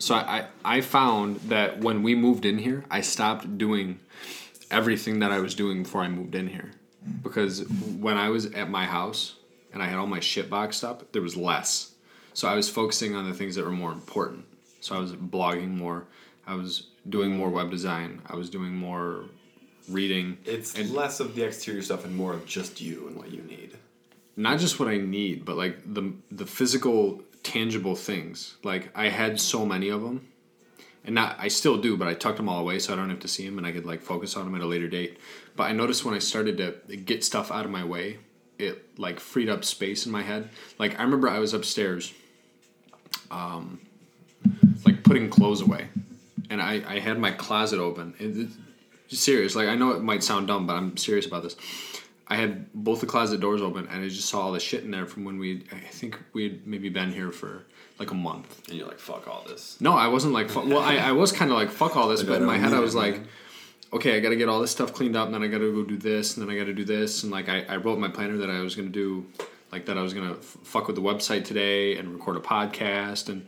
So I found that when we moved in here, I stopped doing everything that I was doing before I moved in here. Because when I was at my house and I had all my shit boxed up, there was less. So I was focusing on the things that were more important. So I was blogging more. I was doing more web design. I was doing more reading. It's less of the exterior stuff and more of just you and what you need. Not just what I need, but like the physical, tangible things. Like I had so many of them, and I still do, but I tucked them all away so I don't have to see them, and I could like focus on them at a later date. But I noticed when I started to get stuff out of my way, it like freed up space in my head. Like I remember I was upstairs, like putting clothes away, and I had my closet open. It's serious. Like I know it might sound dumb, but I'm serious about this. I had both the closet doors open, and I just saw all the shit in there from when I think we'd maybe been here for like a month. And you're like, fuck all this. No, I wasn't like, well, I was kind of like, fuck all this, but in my head I was like, okay, I got to get all this stuff cleaned up, and then I got to go do this, and then I got to do this. And like, I wrote my planner that I was going to do, like that I was going to fuck with the website today and record a podcast. And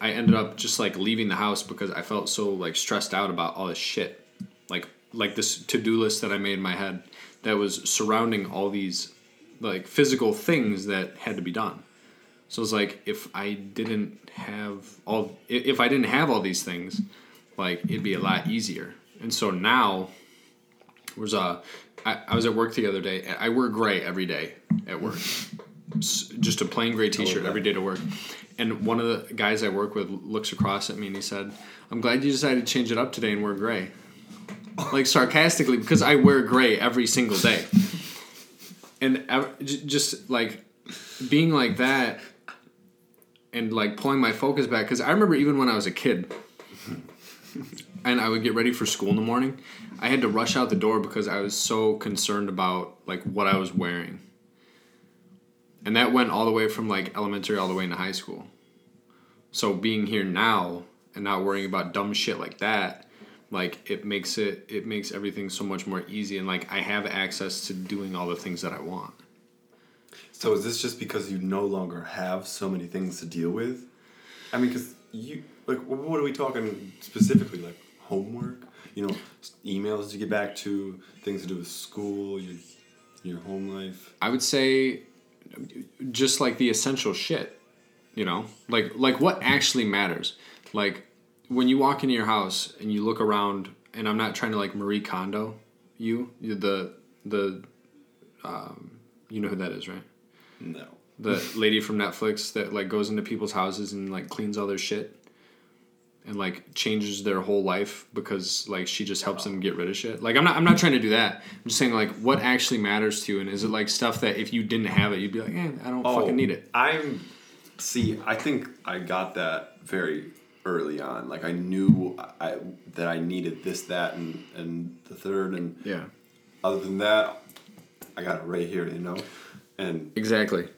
I ended up just like leaving the house because I felt so like stressed out about all this shit. Like this to-do list that I made in my head. That was surrounding all these like physical things that had to be done. So it's like if I didn't have all these things, like it'd be a lot easier. And so now there's I was at work the other day. I wear gray every day at work, just a plain gray t-shirt every day to work. And one of the guys I work with looks across at me and he said, "I'm glad you decided to change it up today and wear gray." Like sarcastically, because I wear gray every single day. And just like being like that and like pulling my focus back, because I remember even when I was a kid and I would get ready for school in the morning, I had to rush out the door because I was so concerned about like what I was wearing. And that went all the way from like elementary all the way into high school. So being here now and not worrying about dumb shit like that, like it makes everything so much more easy, and like I have access to doing all the things that I want. So is this just because you no longer have so many things to deal with? I mean, because you like, what are we talking specifically? Like homework, you know, emails to get back to, things to do with school, your home life. I would say, just like the essential shit, you know, like what actually matters, like. When you walk into your house and you look around, and I'm not trying to like Marie Kondo you, the you know who that is, right? No. The lady from Netflix that like goes into people's houses and like cleans all their shit and like changes their whole life because like she just helps them get rid of shit. Like I'm not trying to do that. I'm just saying like what actually matters to you, and is it like stuff that if you didn't have it, you'd be like, I don't fucking need it. I think I got that very early on. Like I knew that I needed this, that, and the third, and yeah. Other than that, I got it right here, you know? And exactly.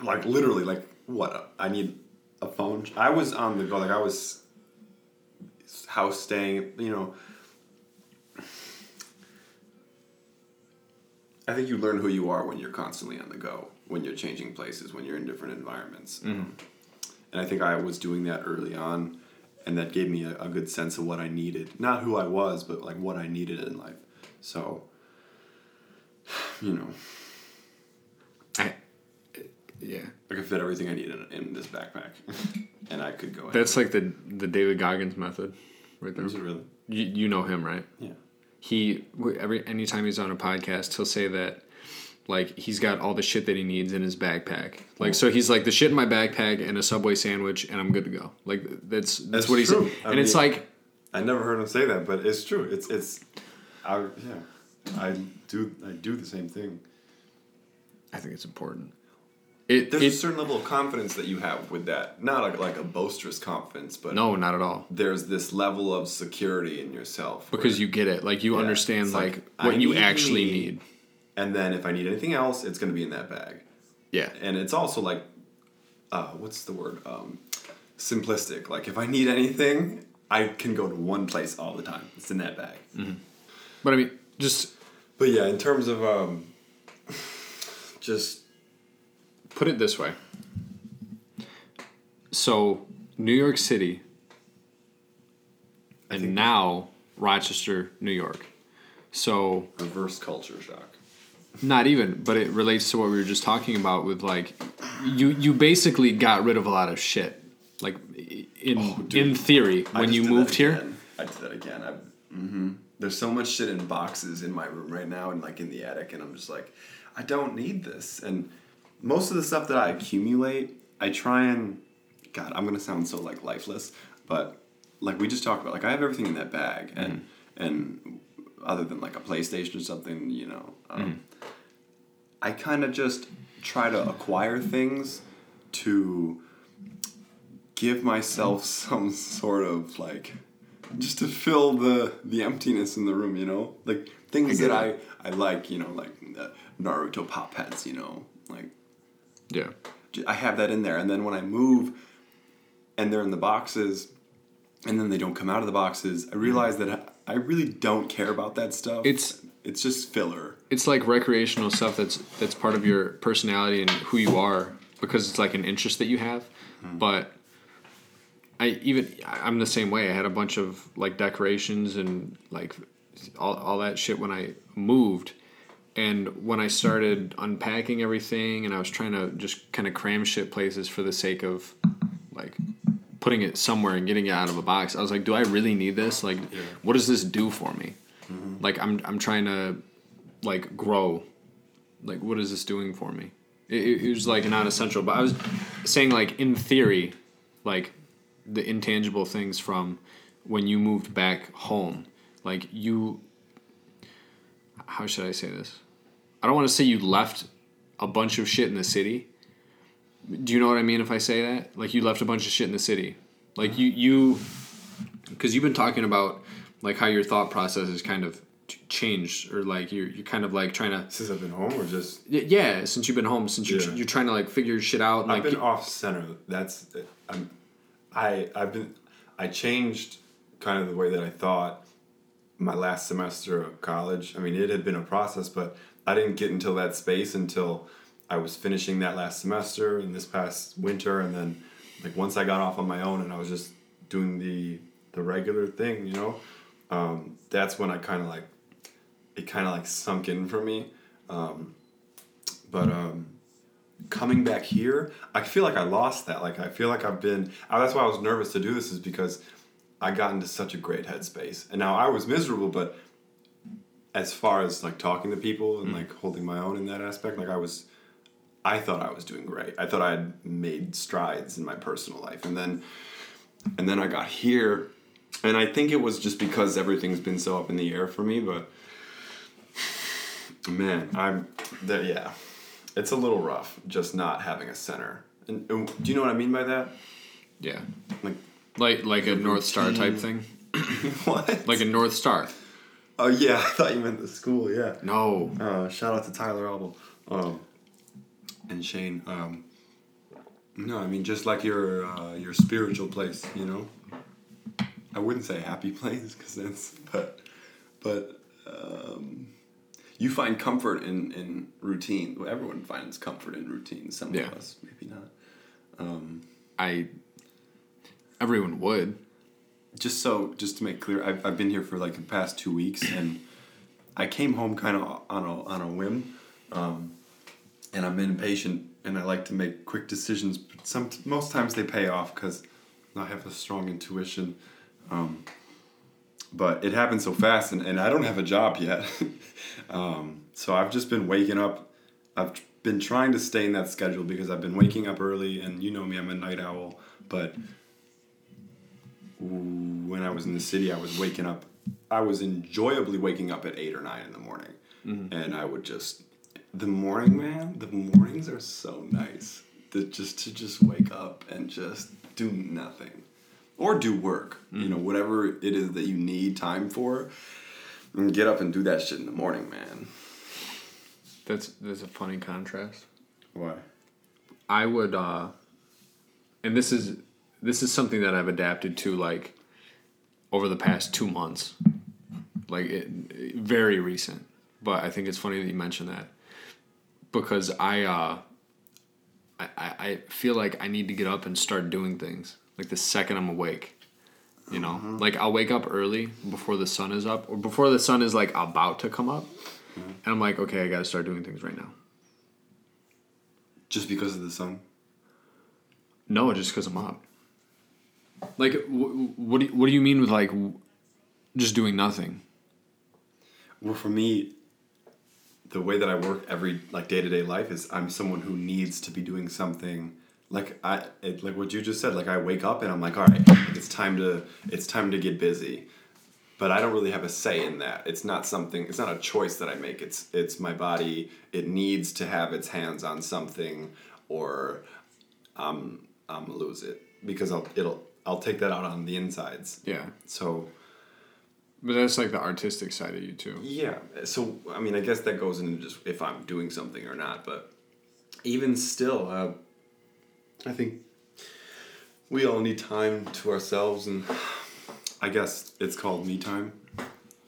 Like literally, like what? I need a phone. I was on the go. Like I was house staying, you know. I think you learn who you are when you're constantly on the go, when you're changing places, when you're in different environments. Mm-hmm. And I think I was doing that early on. And that gave me a good sense of what I needed. Not who I was, but like what I needed in life. So, you know. I could fit everything I needed in this backpack. And I could go ahead. That's like the David Goggins method right there. Is it really? You know him, right? Yeah. He, anytime he's on a podcast, he'll say that, like, he's got all the shit that he needs in his backpack. Like, so he's like, the shit in my backpack and a Subway sandwich, and I'm good to go. Like, that's what he said. And it's like... I never heard him say that, but it's true. I do the same thing. I think it's important. There's a certain level of confidence that you have with that. Not like a boisterous confidence, but... No, not at all. There's this level of security in yourself. Because you get it. Like, you understand, like what you actually need. And then if I need anything else, it's going to be in that bag. Yeah. And it's also like, what's the word? Simplistic. Like if I need anything, I can go to one place all the time. It's in that bag. Mm-hmm. But I mean, just... But yeah, in terms of just... Put it this way. So New York City and now Rochester, New York. So reverse culture shock. Not even, but it relates to what we were just talking about with, like, you basically got rid of a lot of shit. Like, in theory, when you moved here. I did that again. There's so much shit in boxes in my room right now and, like, in the attic, and I'm just like, I don't need this. And most of the stuff that I accumulate, I try and... God, I'm going to sound so, like, lifeless, but, like, we just talked about, like, I have everything in that bag, and other than, like, a PlayStation or something, you know, I kind of just try to acquire things to give myself some sort of, like, just to fill the emptiness in the room, you know? Like, things that I like, you know, like Naruto Pop Pets, you know? Like, yeah. I have that in there. And then when I move and they're in the boxes and then they don't come out of the boxes, I realize that I really don't care about that stuff. It's just filler. It's like recreational stuff that's part of your personality and who you are because it's like an interest that you have. But I'm the same way. I had a bunch of like decorations and like all that shit when I moved. And when I started unpacking everything and I was trying to just kind of cram shit places for the sake of like putting it somewhere and getting it out of a box, I was like, do I really need this? Like, what does this do for me? Like, I'm trying to like grow. Like, what is this doing for me? It was like non-essential. But I was saying like in theory, like the intangible things from when you moved back home, like you... How should I say this? I don't want to say you left a bunch of shit in the city. Do you know what I mean if I say that? Like, you left a bunch of shit in the city. Like, you... Because you've been talking about, like, how your thought process has kind of changed. Or, like, you're kind of, like, trying to... Since I've been home or just... Yeah, since you've been home. Since you're trying to, like, figure shit out. And, I've been off-center. That's... I changed kind of the way that I thought... my last semester of college. I mean, it had been a process, but I didn't get into that space until I was finishing that last semester and this past winter. And then like once I got off on my own and I was just doing the regular thing, you know, that's when I kind of like, it kind of like sunk in for me. Coming back here, I feel like I lost that. Like, I feel like that's why I was nervous to do this, is because I got into such a great headspace. And now I was miserable, but as far as like talking to people and like holding my own in that aspect, like I thought I was doing great. I thought I had made strides in my personal life. And then I got here, and I think it was just because everything's been so up in the air for me, but man, it's a little rough just not having a center. And do you know what I mean by that? Yeah. Like a North Star type thing? What? Like a North Star. Oh, yeah. I thought you meant the school, yeah. No. Shout out to Tyler Albo and Shane. No, I mean, just like your spiritual place, you know? I wouldn't say happy place, because that's... But you find comfort in routine. Well, everyone finds comfort in routine. Some of us, maybe not. Everyone would. Just to make clear, I've been here for like the past 2 weeks, and I came home kind of on a whim, and I'm impatient, and I like to make quick decisions. But most times they pay off because I have a strong intuition, but it happened so fast, and I don't have a job yet, so I've just been waking up. I've been trying to stay in that schedule because I've been waking up early, and you know me, I'm a night owl, but. When I was in the city, I was enjoyably waking up at 8 or 9 in the morning. And I would just... the mornings are so nice. To just wake up and just do nothing. Or do work. You know, whatever it is that you need time for. And get up and do that shit in the morning, man. That's a funny contrast. Why? I would... and this is... This is something that I've adapted to, like, over the past 2 months. Like, very recent. But I think it's funny that you mentioned that. Because I feel like I need to get up and start doing things. Like, the second I'm awake. you know? Mm-hmm. Like, I'll wake up early before the sun is up, or before the sun is, like, about to come up. Mm-hmm. And I'm like, okay, I gotta start doing things right now. Just because of the sun? No, just because I'm up. Like, what do you mean with, like, just doing nothing? Well, for me, the way that I work every, like, day-to-day life is I'm someone who needs to be doing something. Like like what you just said, like I wake up and I'm like, all right, it's time to get busy. But I don't really have a say in that. It's not a choice that I make. It's my body. It needs to have its hands on something, or I'm gonna lose it, because I'll take that out on the insides. Yeah. So. But that's like the artistic side of you too. Yeah. So I mean, I guess that goes into just if I'm doing something or not. But even still. I think we all need time to ourselves, and I guess it's called me time,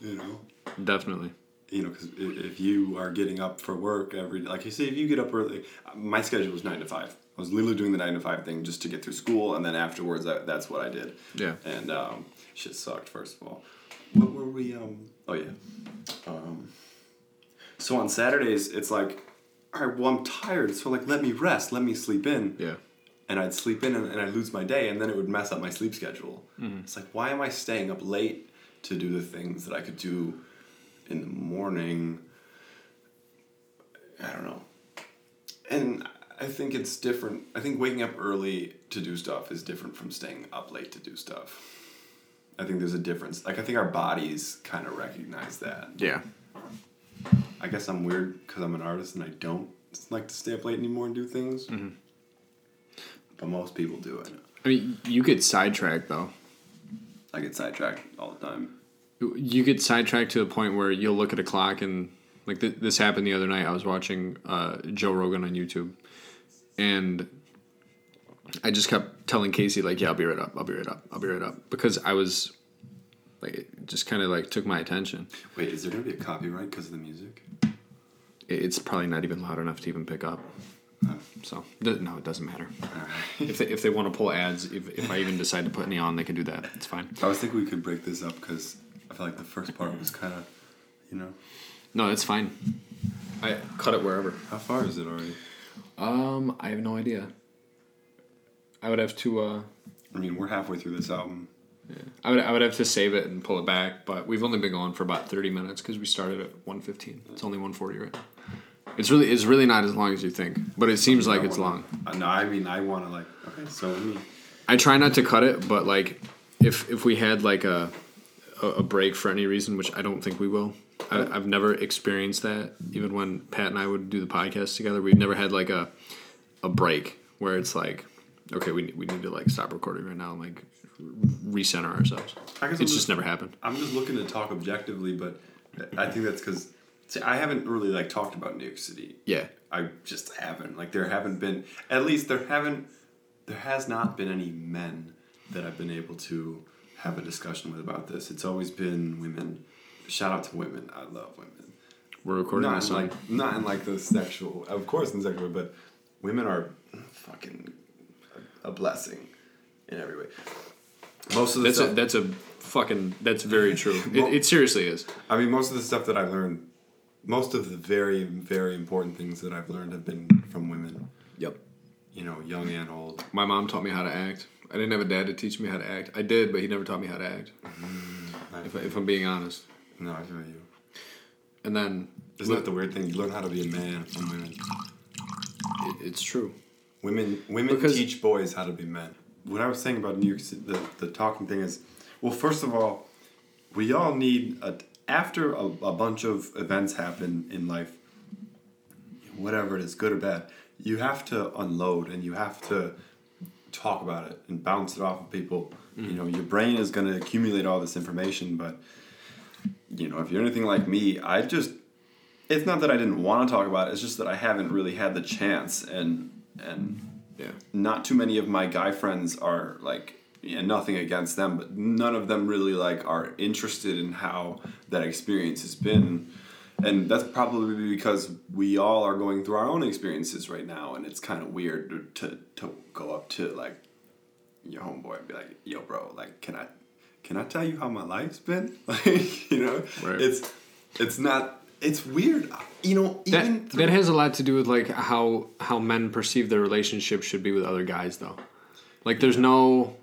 you know? Definitely. You know, because if you are getting up for work every day, like you say, if you get up early, my schedule was 9 to 5. I was literally doing the 9 to 5 thing just to get through school, and then afterwards, that's what I did. Yeah. And shit sucked, first of all. What were we, oh yeah. So on Saturdays, it's like, all right, well, I'm tired, so like, let me rest, let me sleep in. Yeah. And I'd sleep in and I'd lose my day, and then it would mess up my sleep schedule. Mm-hmm. It's like, why am I staying up late to do the things that I could do in the morning? I don't know. And I think it's different. I think waking up early to do stuff is different from staying up late to do stuff. I think there's a difference. Like, I think our bodies kind of recognize that. Yeah. I guess I'm weird because I'm an artist and I don't like to stay up late anymore and do things. Mm-hmm. But most people do it. I mean, you get sidetracked, though. I get sidetracked all the time. You get sidetracked to the point where you'll look at a clock and... Like, this happened the other night. I was watching Joe Rogan on YouTube. And I just kept telling Casey, like, yeah, I'll be right up. Because I was... Like, it just kind of, like, took my attention. Wait, is there going to be a copyright because of the music? It's probably not even loud enough to even pick up. So, no, it doesn't matter. If they want to pull ads, if I even decide to put any on, they can do that. It's fine. I was thinking we could break this up because I feel like the first part was kind of, you know. No, it's fine. I cut it wherever. How far is it already? I have no idea. I would have to... I mean, we're halfway through this album. Yeah. I would have to save it and pull it back, but we've only been going for about 30 minutes because we started at 1:15. It's only 1:40 right now. It's really not as long as you think, but it seems like it's long. No, I mean, I want to, like, okay, so let me... I try not to cut it, but, like, if we had, like, a break for any reason, which I don't think we will. I've never experienced that, even when Pat and I would do the podcast together. We've never had, like, a break where it's, like, okay, we need to, like, stop recording right now and, like, recenter ourselves. I guess it's just never happened. I'm just looking to talk objectively, but I think that's because... See, I haven't really, like, talked about New York City. Yeah. I just haven't. Like, there haven't been... At least there has not been any men that I've been able to have a discussion with about this. It's always been women. Shout out to women. I love women. We're recording this song. Like, not in, like, the sexual... Of course in sexual way, but women are fucking a blessing in every way. Most of the stuff... That's a fucking... That's very true. It seriously is. I mean, most of the stuff that I learned... Most of the very, very important things that I've learned have been from women. Yep. You know, young and old. My mom taught me how to act. I didn't have a dad to teach me how to act. I did, but he never taught me how to act. If I'm being honest. No, I feel you. And then... Isn't that the weird thing? You learn how to be a man from women. It's true. Women teach boys how to be men. What I was saying about New York City, the talking thing is... Well, first of all, we all need a... After a bunch of events happen in life, whatever it is, good or bad, you have to unload and you have to talk about it and bounce it off of people. Mm. You know, your brain is going to accumulate all this information, but, you know, if you're anything like me, it's not that I didn't want to talk about it, it's just that I haven't really had the chance, and yeah. Not too many of my guy friends are, like... And nothing against them, but none of them really, like, are interested in how that experience has been. And that's probably because we all are going through our own experiences right now, and it's kind of weird to go up to, like, your homeboy and be like, yo, bro, like, can I can I tell you how my life's been? Like, you know, right. It's not, it's weird. You know, even that has a lot to do with like how men perceive their relationship should be with other guys though. Like there's no,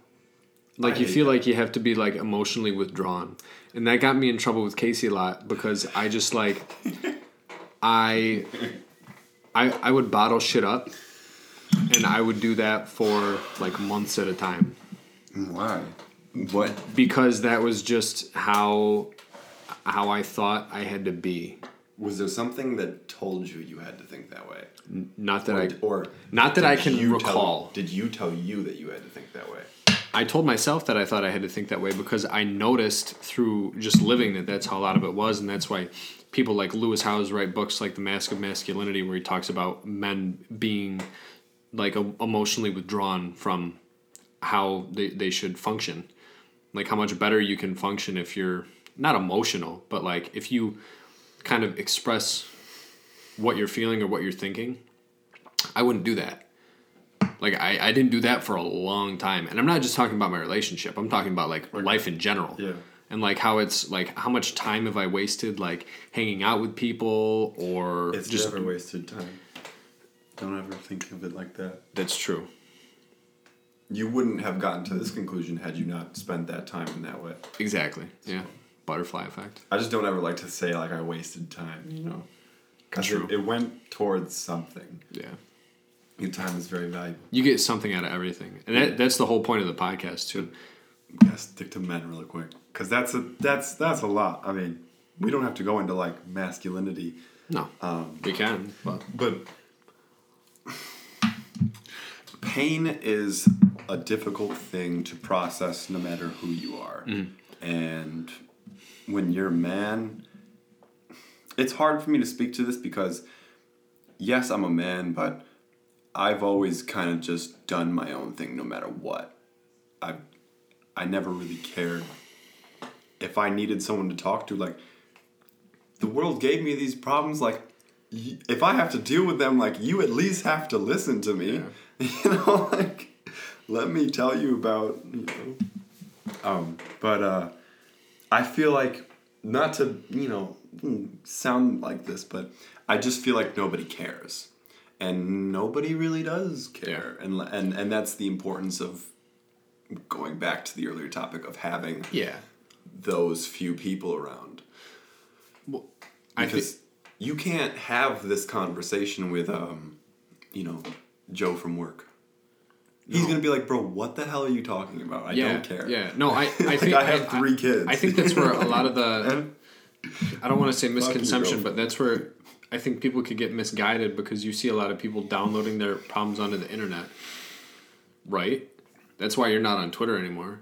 like you feel like you have to be like emotionally withdrawn. And that got me in trouble with Casey a lot because I just like, I would bottle shit up and I would do that for like months at a time. Why? What? Because that was just how I thought I had to be. Was there something that told you you had to think that way? Not that I can recall. Did you tell you that you had to think that way? I told myself that I thought I had to think that way because I noticed through just living that that's how a lot of it was, and that's why people like Lewis Howes write books like The Mask of Masculinity where he talks about men being like emotionally withdrawn from how they should function. Like how much better you can function if you're not emotional, but like if you kind of express what you're feeling or what you're thinking. I wouldn't do that. Like I didn't do that for a long time. And I'm not just talking about my relationship. I'm talking about like life in general. Yeah. And like how it's like how much time have I wasted like hanging out with people or it's just never wasted time. Don't ever think of it like that. That's true. You wouldn't have gotten to this conclusion had you not spent that time in that way. Exactly. Yeah. Butterfly effect. I just don't ever like to say like I wasted time, you know. Because it went towards something. Yeah. Your time is very valuable. You get something out of everything. And that's the whole point of the podcast, too. Yeah, stick to men really quick. Because that's a lot. I mean, we don't have to go into, like, masculinity. No. We can. But pain is a difficult thing to process no matter who you are. Mm-hmm. And when you're a man... It's hard for me to speak to this because, yes, I'm a man, but I've always kind of just done my own thing no matter what. I never really cared. If I needed someone to talk to, like, the world gave me these problems. Like, if I have to deal with them, like, you at least have to listen to me. Yeah. You know, like, let me tell you about, you know. But I feel like, not to, you know... sound like this, but I just feel like nobody cares, and nobody really does care, and that's the importance of going back to the earlier topic of having those few people around. Well, because you can't have this conversation with you know, Joe from work. He's gonna be like, bro, what the hell are you talking about? I don't care. Yeah, no, I like think I have three kids. I think that's where a lot of the. I don't want to say misconception, but that's where I think people could get misguided because you see a lot of people downloading their problems onto the internet, right? That's why you're not on Twitter anymore,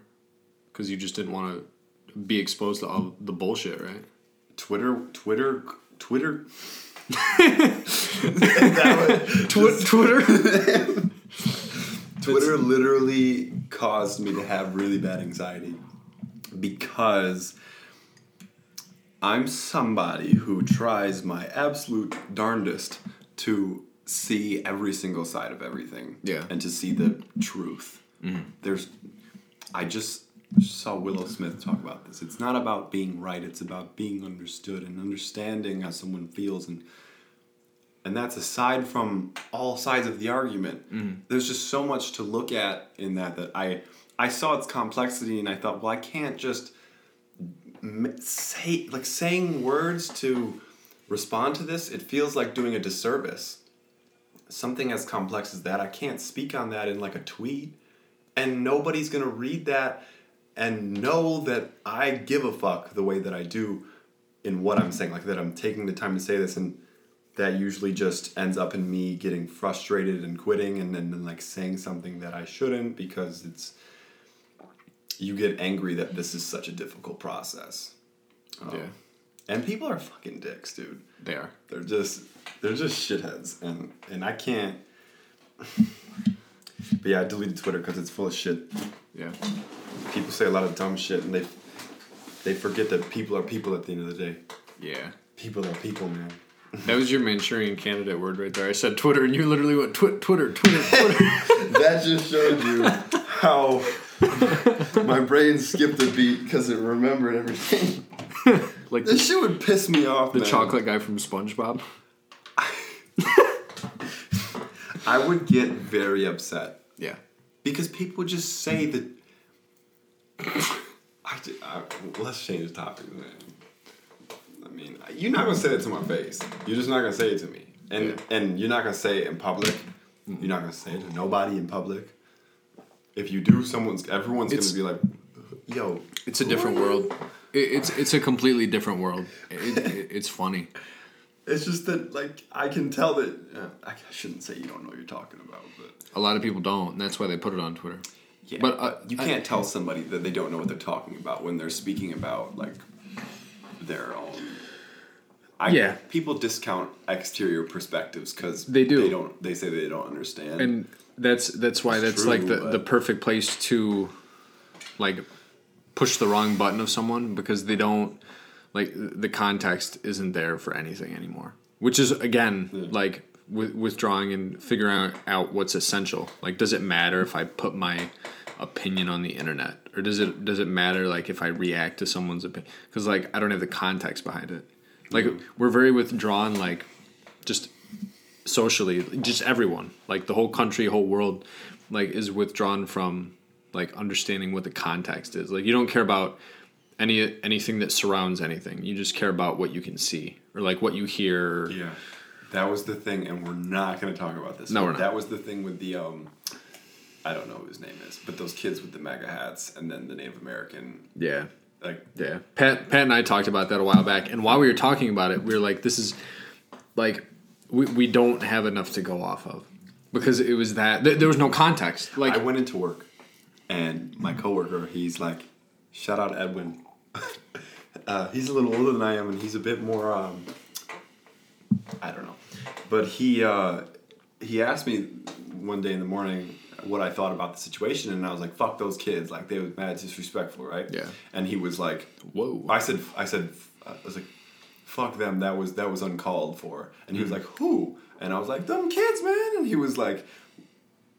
because you just didn't want to be exposed to all the bullshit, right? Twitter. Twitter. Twitter literally caused me to have really bad anxiety because... I'm somebody who tries my absolute darndest to see every single side of everything. Yeah. And to see the truth. Mm-hmm. I just saw Willow Smith talk about this. It's not about being right. It's about being understood and understanding how someone feels. And that's aside from all sides of the argument. Mm-hmm. There's just so much to look at in that I saw its complexity and I thought, well, I can't just... saying words to respond to this, it feels like doing a disservice. Something as complex as that, I can't speak on that in like a tweet, and nobody's gonna read that and know that I give a fuck the way that I do in what I'm saying, like that I'm taking the time to say this, and that usually just ends up in me getting frustrated and quitting and then like saying something that I shouldn't because it's you get angry that this is such a difficult process. Yeah. And people are fucking dicks, dude. They are. They're just shitheads. And I can't... But yeah, I deleted Twitter because it's full of shit. Yeah. People say a lot of dumb shit, and they forget that people are people at the end of the day. Yeah. People are people, man. That was your Manchurian Candidate word right there. I said Twitter, and you literally went, Twitter. That just showed you how... my brain skipped a beat because it remembered everything. Like this shit would piss me off, man. The chocolate guy from SpongeBob. I would get very upset. Yeah. Because people just say that... let's change the topic, man. I mean, you're not going to say it to my face. You're just not going to say it to me. And you're not going to say it in public. You're not going to say it to nobody in public. If you do, everyone's going to be like, yo. It's a different world. It's a completely different world. It's funny. It's just that, like, I can tell that... I shouldn't say you don't know what you're talking about, but... A lot of people don't, and that's why they put it on Twitter. Yeah, but you can't tell somebody that they don't know what they're talking about when they're speaking about, like, their own... Yeah. People discount exterior perspectives because they say they don't understand. And that's why that's true, like, the perfect place to, like, push the wrong button of someone because they don't... Like, the context isn't there for anything anymore. Which is, again, like, withdrawing and figuring out what's essential. Like, does it matter if I put my opinion on the internet? Or does it matter, like, if I react to someone's opinion? Because, like, I don't have the context behind it. Like, we're very withdrawn, like, just socially. Just everyone. Like, the whole country, whole world, like, is withdrawn from, like, understanding what the context is. Like, you don't care about... Anything that surrounds anything. You just care about what you can see or like what you hear. Yeah. That was the thing, and we're not going to talk about this. No, we're not. That was the thing with the, I don't know who his name is, but those kids with the MAGA hats and then the Native American. Yeah. Like, yeah. Pat and I talked about that a while back, and while we were talking about it, we were like, this is, like, we don't have enough to go off of because it was that. There was no context. Like, I went into work, and my coworker, he's like, shout out Edwin. He's a little older than I am, and he's a bit more, I don't know. But he asked me one day in the morning what I thought about the situation, and I was like, fuck those kids. Like, they were mad disrespectful, right? Yeah. And he was like, whoa. I said, I was like, fuck them. That was uncalled for. And he was like, who? And I was like, them kids, man. And he was like,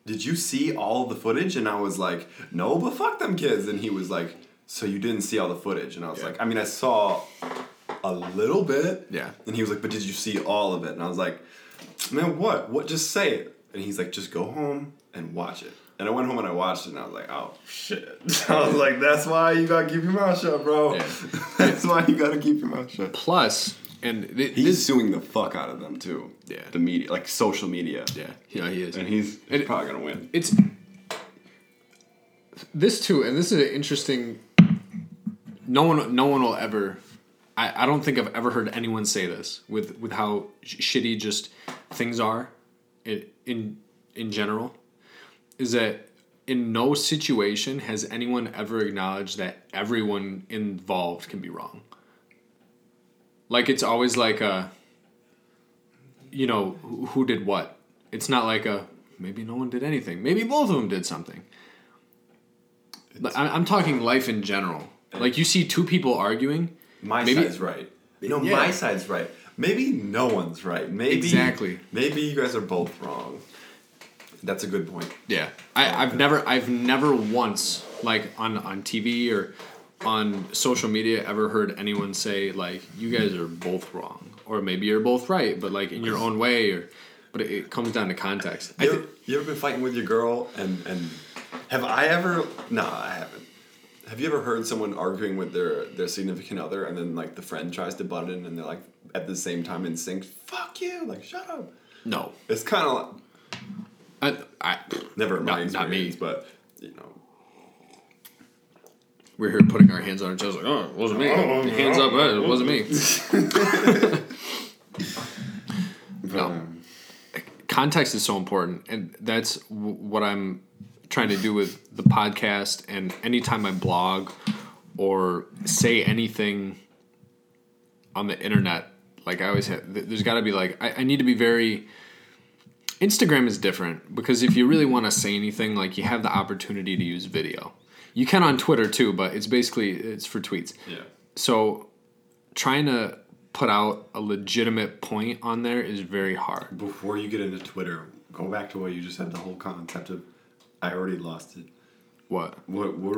did you see all the footage? And I was like, no, but fuck them kids. And he was like... So you didn't see all the footage. And I was like, I mean, I saw a little bit. Yeah. And he was like, but did you see all of it? And I was like, man, what? What? Just say it. And he's like, just go home and watch it. And I went home and I watched it and I was like, oh, shit. I was like, that's why you got to keep your mouth shut, bro. Yeah. That's why you got to keep your mouth shut. Plus, and... He's suing the fuck out of them, too. Yeah. The media, like social media. Yeah. Yeah, he is. And he's probably going to win. It's... This, too, and this is an interesting... No one will ever... I don't think I've ever heard anyone say this with how shitty just things are in general. Is that in no situation has anyone ever acknowledged that everyone involved can be wrong. Like, it's always like a... You know, who did what? It's not like a... Maybe no one did anything. Maybe both of them did something. I'm talking life in general. Like, you see two people arguing. My side's right. No, yeah. My side's right. Maybe no one's right. Maybe exactly. Maybe you guys are both wrong. That's a good point. Yeah. I've never once, like, on TV or on social media ever heard anyone say, like, you guys are both wrong. Or maybe you're both right, but, like, in your own way. But it comes down to context. You ever been fighting with your girl and have I ever... No, I haven't. Have you ever heard someone arguing with their significant other and then, like, the friend tries to butt in and they're, like, at the same time in sync, fuck you, like, shut up? No. It's kind of like... I never mind. Not me. But, you know. We're here putting our hands on our chest like, oh, it wasn't me. Hands up, it wasn't me. No. Context is so important, and that's what I'm... trying to do with the podcast, and anytime I blog or say anything on the internet, like I always have, there's got to be like, I need to be very... Instagram is different because if you really want to say anything, like, you have the opportunity to use video. You can on Twitter too, but it's basically, it's for tweets. Yeah. So trying to put out a legitimate point on there is very hard. Before you get into Twitter, go back to what you just said, the whole concept of... I already lost it. What?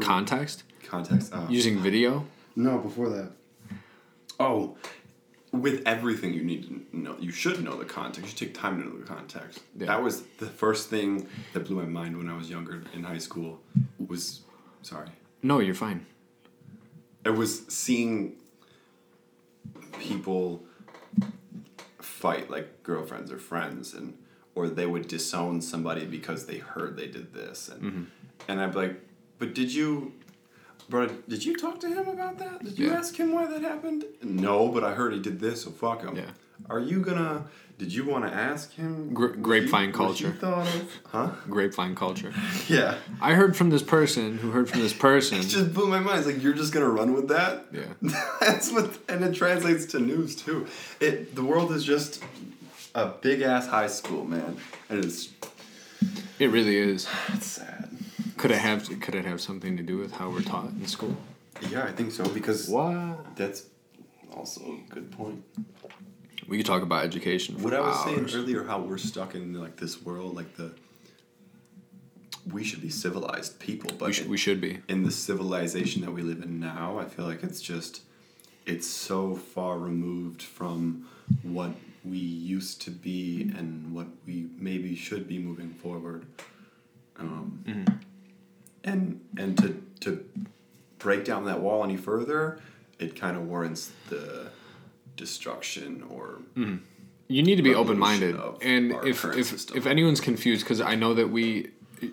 Context? Context. Oh. Using video? No, before that. Oh, with everything you need to know, you should know the context. You take time to know the context. Yeah. That was the first thing that blew my mind when I was younger in high school. Was sorry. No, you're fine. It was seeing people fight like girlfriends or friends, and or they would disown somebody because they heard they did this, and mm-hmm. and I'd be like, but did you? Bro, did you talk to him about that? Did you ask him why that happened? No, but I heard he did this, so fuck him. Yeah. Are you gonna... Did you want to ask him? Grapevine culture. What he thought of? Huh? Grapevine culture. Yeah. I heard from this person who heard from this person. It just blew my mind. It's like, you're just gonna run with that? Yeah. That's what... And it translates to news, too. The world is just a big-ass high school, man. And it's... It really is. It's sad. Could it have something to do with how we're taught in school? Yeah, I think so, because what? That's also a good point. We could talk about education for hours. What I was saying earlier, how we're stuck in like this world, like we should be civilized people, but we should be. In the civilization that we live in now, I feel like it's so far removed from what we used to be and what we maybe should be moving forward. Mm-hmm. And to break down that wall any further, it kind of warrants the destruction or... Mm-hmm. You need to be open-minded. And if anyone's confused, because I know that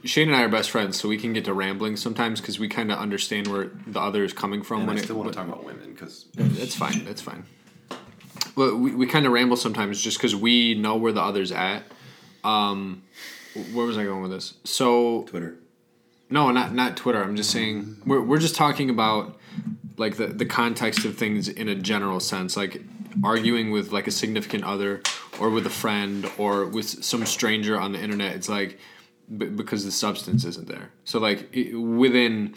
Shane and I are best friends, so we can get to rambling sometimes because we kind of understand where the other is coming from. And I still want to talk about women because... That's fine. But we kind of ramble sometimes just because we know where the other's at. Where was I going with this? So... Twitter. No, not Twitter. I'm just saying we're just talking about like the context of things in a general sense, like arguing with like a significant other or with a friend or with some stranger on the internet. It's like because the substance isn't there. So like within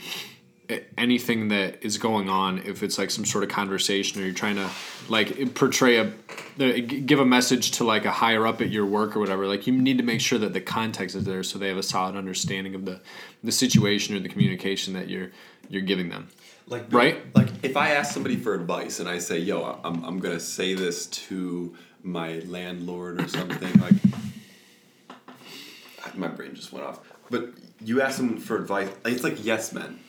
anything that is going on, if it's like some sort of conversation or you're trying to like portray give a message to like a higher up at your work or whatever, like you need to make sure that the context is there so they have a solid understanding of the situation or the communication that you're giving them. Like, right? Like if I ask somebody for advice and I say, yo, I'm going to say this to my landlord or something, like my brain just went off, but you ask them for advice. It's like yes men.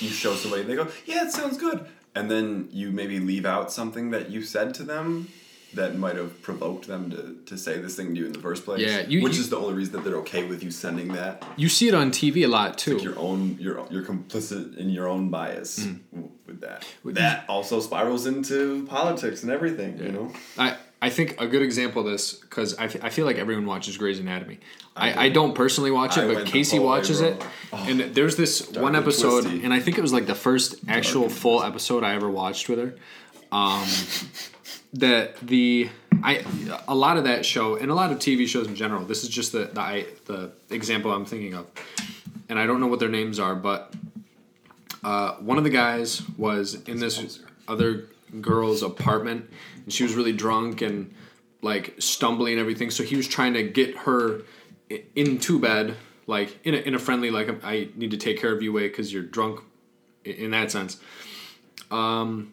You show somebody, and they go, yeah, it sounds good. And then you maybe leave out something that you said to them that might have provoked them to say this thing to you in the first place. Yeah, which is the only reason that they're okay with you sending that. You see it on TV a lot, too. It's like you're complicit in your own bias with that. That also spirals into politics and everything, yeah. You know? I think a good example of this, because I feel like everyone watches Grey's Anatomy. I don't personally watch it, but Casey watches it. Oh, and there's this one episode, twisty. And I think it was like the first actual full episode I ever watched with her. A lot of that show, and a lot of TV shows in general, this is just the example I'm thinking of. And I don't know what their names are, but one of the guys was in this other girl's apartment, and she was really drunk and like stumbly and everything, so he was trying to get her into bed, like in a friendly, like, I need to take care of you way because you're drunk, in that sense. And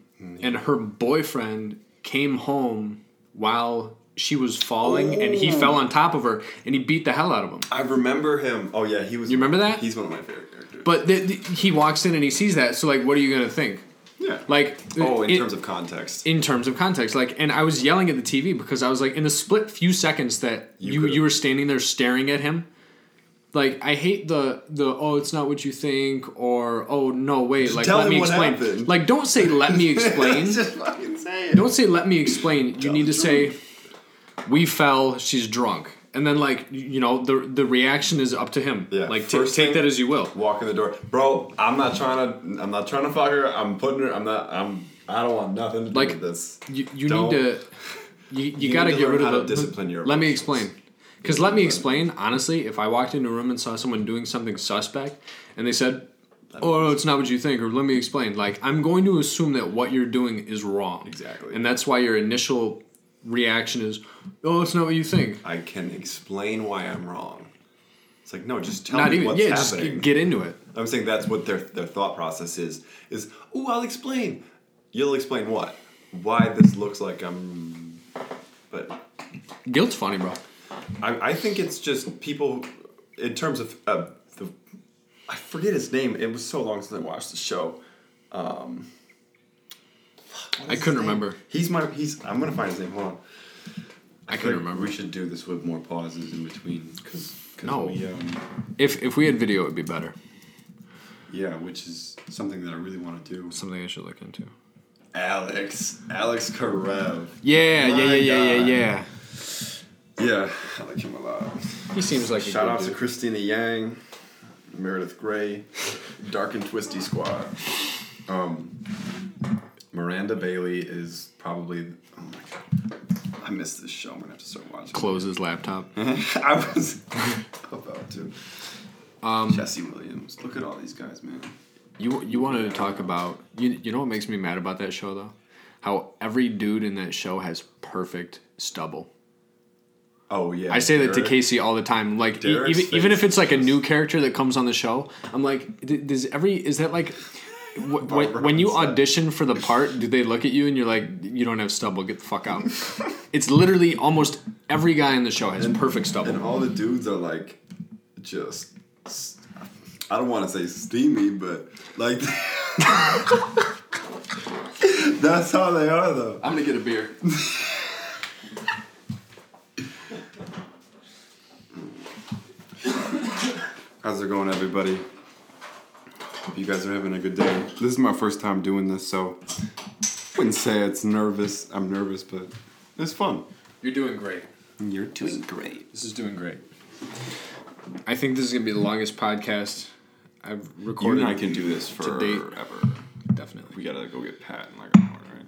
her boyfriend came home while she was falling, and he fell on top of her and he beat the hell out of him. I remember him. Oh yeah, he was. You remember that? He's one of my favorite characters. But he walks in and he sees that, so like, what are you gonna think? Yeah. Like, in terms of context. In terms of context. Like, and I was yelling at the TV because I was like, in the split few seconds that you were standing there staring at him, like, I hate the oh, it's not what you think, or oh, no, wait, just like, let me explain. Happened. Like, don't say, let me explain. Just fucking say it. Don't say, let me explain. You need to say, we fell, she's drunk. And then, like, you know, the reaction is up to him. Yeah. Like, take that as you will. Walk in the door, bro. I'm not trying to fuck her. I'm putting her. I don't want nothing to do with this. You gotta get rid of the discipline. Let me explain. Because let me explain. Honestly, if I walked into a room and saw someone doing something suspect, and they said, "Oh, no, it's not what you think," or "Let me explain," like, I'm going to assume that what you're doing is wrong. Exactly. And that's why your initial reaction is, oh, it's not what you think. I can explain why I'm wrong. It's like, no, just tell me what's happening. Just get into it. I'm saying that's what their thought process is, oh, I'll explain. You'll explain what? Why this looks like I'm... But... Guilt's funny, bro. I think it's just people, in terms of... I forget his name. It was so long since I watched the show. I couldn't remember. I'm going to find his name. Hold on. I couldn't remember. We should do this with more pauses in between. Cause no. If we had video, it would be better. Yeah, which is something that I really want to do. Something I should look into. Alex Karev. Yeah, I like him a lot. He seems like a shout out to Christina Yang, Meredith Grey, Dark and Twisty Squad. Miranda Bailey is probably... Oh my God. I missed this show. I'm going to have to start watching. Close his laptop. I was about to. Jesse Williams. Look at all these guys, man. You wanted to talk about... You know what makes me mad about that show, though? How every dude in that show has perfect stubble. Oh, yeah. I say Derrick, that to Casey all the time. Like, even if it's like a new character that comes on the show, I'm like, is that like... When you audition for the part, do they look at you and you're like, you don't have stubble, get the fuck out? It's literally almost every guy in the show has perfect stubble. And all the dudes are like, just... I don't want to say steamy, but like that's how they are, though. I'm gonna get a beer. How's it going, everybody? Hope you guys are having a good day. This is my first time doing this, so I wouldn't say it's nervous. I'm nervous, but it's fun. You're doing great. This is doing great. I think this is gonna be the longest podcast I've recorded. You and I can do this for forever. Definitely. We gotta go get Pat in like an hour, right?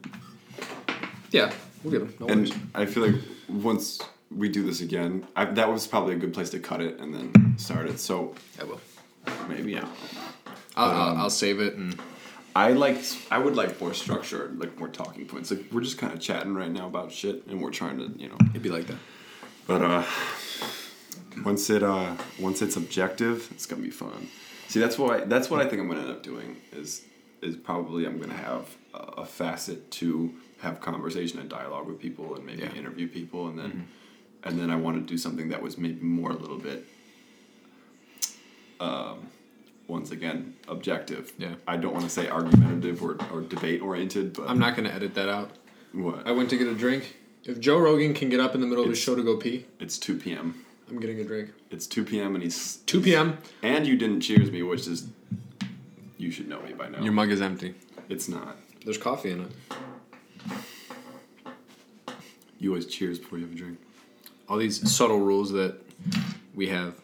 Yeah, we'll get him. No worries. I feel like once we do this again, that was probably a good place to cut it and then start it. So I will. Maybe yeah. I'll save it and. I would like more structure, like more talking points. Like we're just kind of chatting right now about shit, and we're trying to, it'd be like that. But Once it's objective, it's gonna be fun. See, that's what I think I'm gonna end up doing is probably I'm gonna have a facet to have conversation and dialogue with people and maybe interview people and then and then I want to do something that was maybe more a little bit once again objective. Yeah, I don't want to say argumentative or debate oriented, but I'm not gonna edit that out. What? I went to get a drink. If Joe Rogan can get up in the middle of his show to go pee, it's 2 p.m. I'm getting a drink. It's 2 p.m. and he's... 2 p.m.? And you didn't cheers me, which is... You should know me by now. Your mug is empty. It's not. There's coffee in it. You always cheers before you have a drink. All these subtle rules that we have.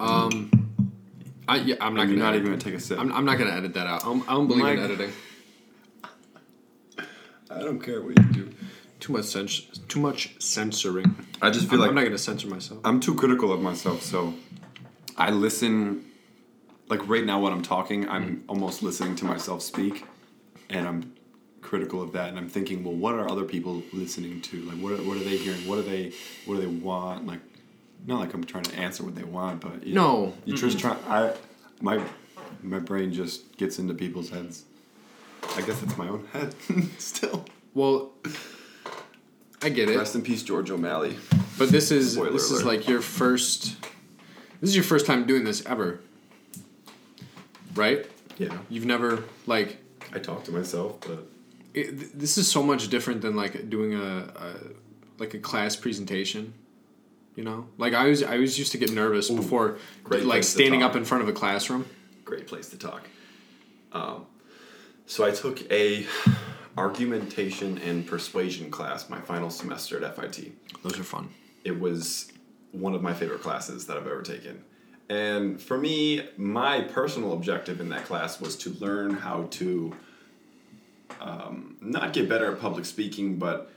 I'm not going to... You're not even going to take a sip. I'm not going to edit that out. I don't believe in editing. I don't care what you do. Too much censoring. I just feel like... I'm not going to censor myself. I'm too critical of myself, so... I listen... Like, right now when I'm talking, I'm almost listening to myself speak. And I'm critical of that. And I'm thinking, well, what are other people listening to? Like, what are they hearing? What do they want? Like, not like I'm trying to answer what they want, but... No. You just try... My brain just gets into people's heads. I guess it's my own head still. Well... I get it. Rest in peace, George O'Malley. But this is like your first. This is your first time doing this ever, right? Yeah. You've never like. I talk to myself, but. This is so much different than like doing a class presentation, Like I always used to get nervous before, like standing up in front of a classroom. Great place to talk. So I took a. Argumentation and persuasion class, my final semester at FIT. Those are fun. It was one of my favorite classes that I've ever taken. And for me, my personal objective in that class was to learn how to not get better at public speaking, but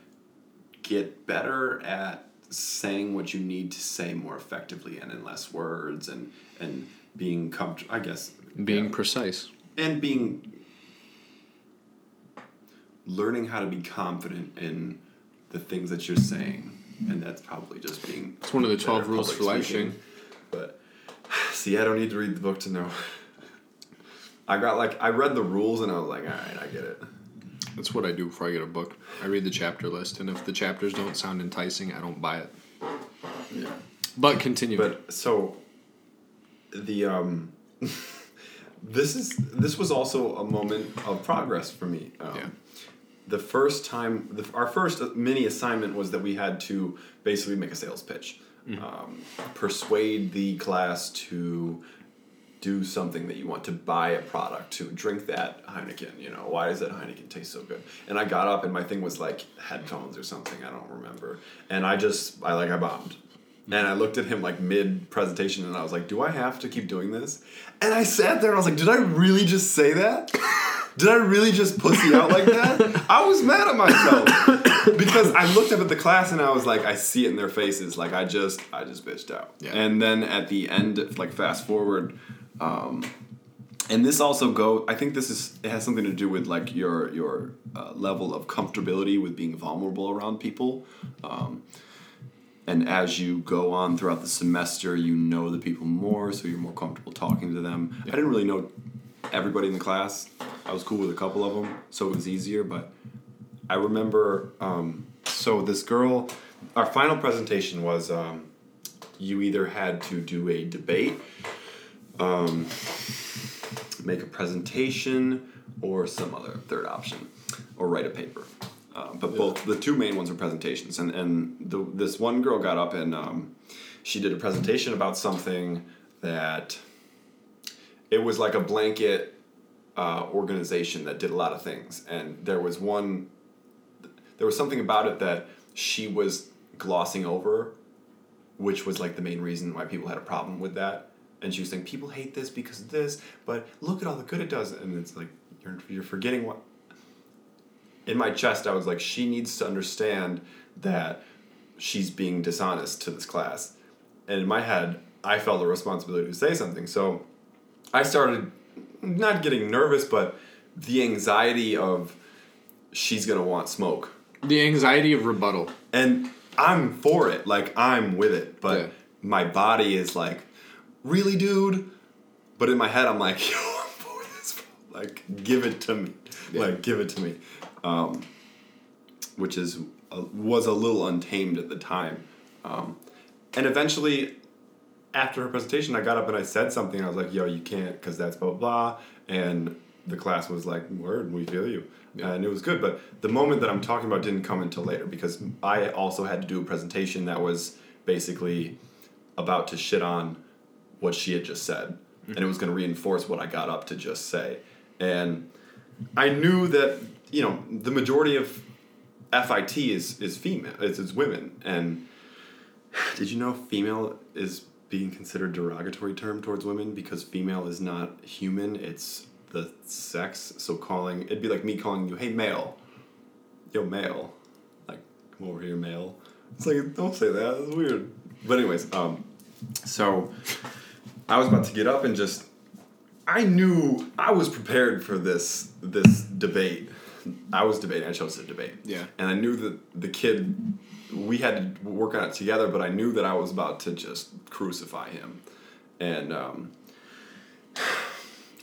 get better at saying what you need to say more effectively and in less words and being comfortable, I guess. Being precise. And learning how to be confident in the things that you're saying and that's probably just being... It's one of the 12 rules for life, Shane. But, see, I don't need to read the book to know. I read the rules, and I was like, all right, I get it. That's what I do before I get a book. I read the chapter list, and if the chapters don't sound enticing, I don't buy it. Yeah. But continue. But, so, the, This was also a moment of progress for me. The first time, our first mini assignment was that we had to basically make a sales pitch, persuade the class to do something that you want, to buy a product, to drink that Heineken. You know, why does that Heineken taste so good? And I got up and my thing was like headphones or something. I don't remember. And I bombed. And I looked at him like mid-presentation, and I was like, do I have to keep doing this? And I sat there, and I was like, did I really just say that? Did I really just pussy out like that? I was mad at myself. Because I looked up at the class, and I was like, I see it in their faces. Like, I just bitched out. Yeah. And then at the end, like, fast forward, and this also I think it has something to do with, like, your level of comfortability with being vulnerable around people. And as you go on throughout the semester, you know the people more, so you're more comfortable talking to them. Yeah. I didn't really know everybody in the class. I was cool with a couple of them, so it was easier. But I remember, so this girl, our final presentation was you either had to do a debate, make a presentation, or some other third option, or write a paper. But both the two main ones were presentations, and this one girl got up and she did a presentation about something that it was like a blanket organization that did a lot of things, and there was something about it that she was glossing over, which was like the main reason why people had a problem with that, and she was saying people hate this because of this, but look at all the good it does, and it's like you're forgetting what. In my chest, I was like, she needs to understand that she's being dishonest to this class. And in my head, I felt a responsibility to say something. So I started not getting nervous, but the anxiety of she's going to want smoke. The anxiety of rebuttal. And I'm for it. Like, I'm with it. But my body is like, really, dude? But in my head, I'm like, yo, I'm for this. Like, give it to me. Yeah. Like, give it to me. Which was a little untamed at the time. And eventually, after her presentation, I got up and I said something. I was like, yo, you can't because that's blah, blah, blah. And the class was like, word, we feel you. Yeah. And it was good. But the moment that I'm talking about didn't come until later because I also had to do a presentation that was basically about to shit on what she had just said. Mm-hmm. And it was going to reinforce what I got up to just say. And I knew that... You know, the majority of FIT is female. It's women. And did you know female is being considered a derogatory term towards women because female is not human? It's the sex. So it'd be like me calling you, hey, male. Yo, male. Like, come over here, male. It's like, don't say that. It's weird. But anyways, so I was about to get up and just, I knew I was prepared for this debate. I was debating. I chose to debate. Yeah. And I knew that the kid, we had to work on it together, but I knew that I was about to just crucify him. And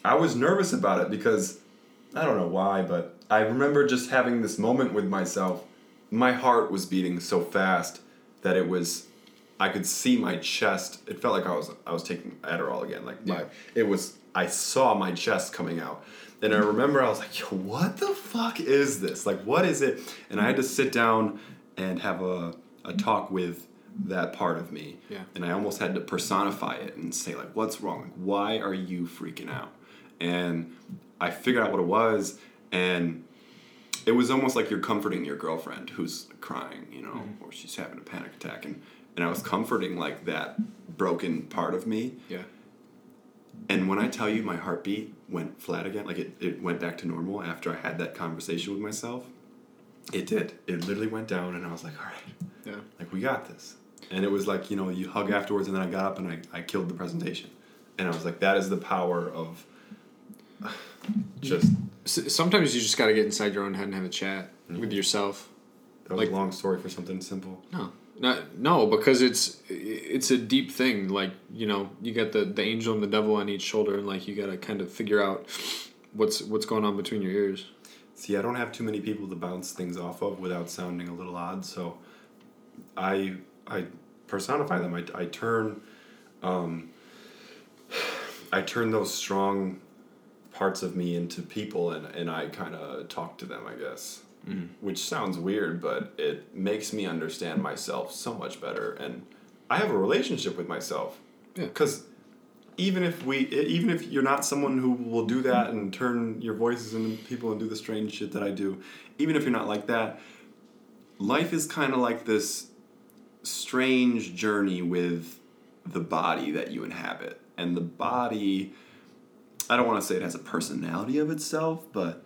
I was nervous about it because, I don't know why, but I remember just having this moment with myself. My heart was beating so fast that it was, I could see my chest. It felt like I was taking Adderall again. Like I saw my chest coming out. And I remember I was like, yo, what the fuck is this? Like, what is it? And I had to sit down and have a talk with that part of me. Yeah. And I almost had to personify it and say, like, what's wrong? Like, why are you freaking out? And I figured out what it was. And it was almost like you're comforting your girlfriend who's crying, you know, mm-hmm. or she's having a panic attack. And I was comforting, like, that broken part of me. Yeah. And when I tell you my heartbeat went flat again, like it went back to normal after I had that conversation with myself, it did. It literally went down, and I was like, all right, yeah, like we got this. And it was like, you know, you hug afterwards, and then I got up and I killed the presentation. And I was like, that is the power of just... Sometimes you just got to get inside your own head and have a chat with yourself. That was like, a long story for something simple. No, No, because it's a deep thing. Like, you know, you got the angel and the devil on each shoulder, and like you got to kind of figure out what's going on between your ears. See, I don't have too many people to bounce things off of without sounding a little odd, so I personify them. I turn those strong parts of me into people, and I kind of talk to them, I guess. Mm-hmm. Which sounds weird, but it makes me understand myself so much better, and I have a relationship with myself. Yeah. Because even if you're not someone who will do that and turn your voices into people and do the strange shit that I do, even if you're not like that, life is kind of like this strange journey with the body that you inhabit. And the body, I don't want to say it has a personality of itself, but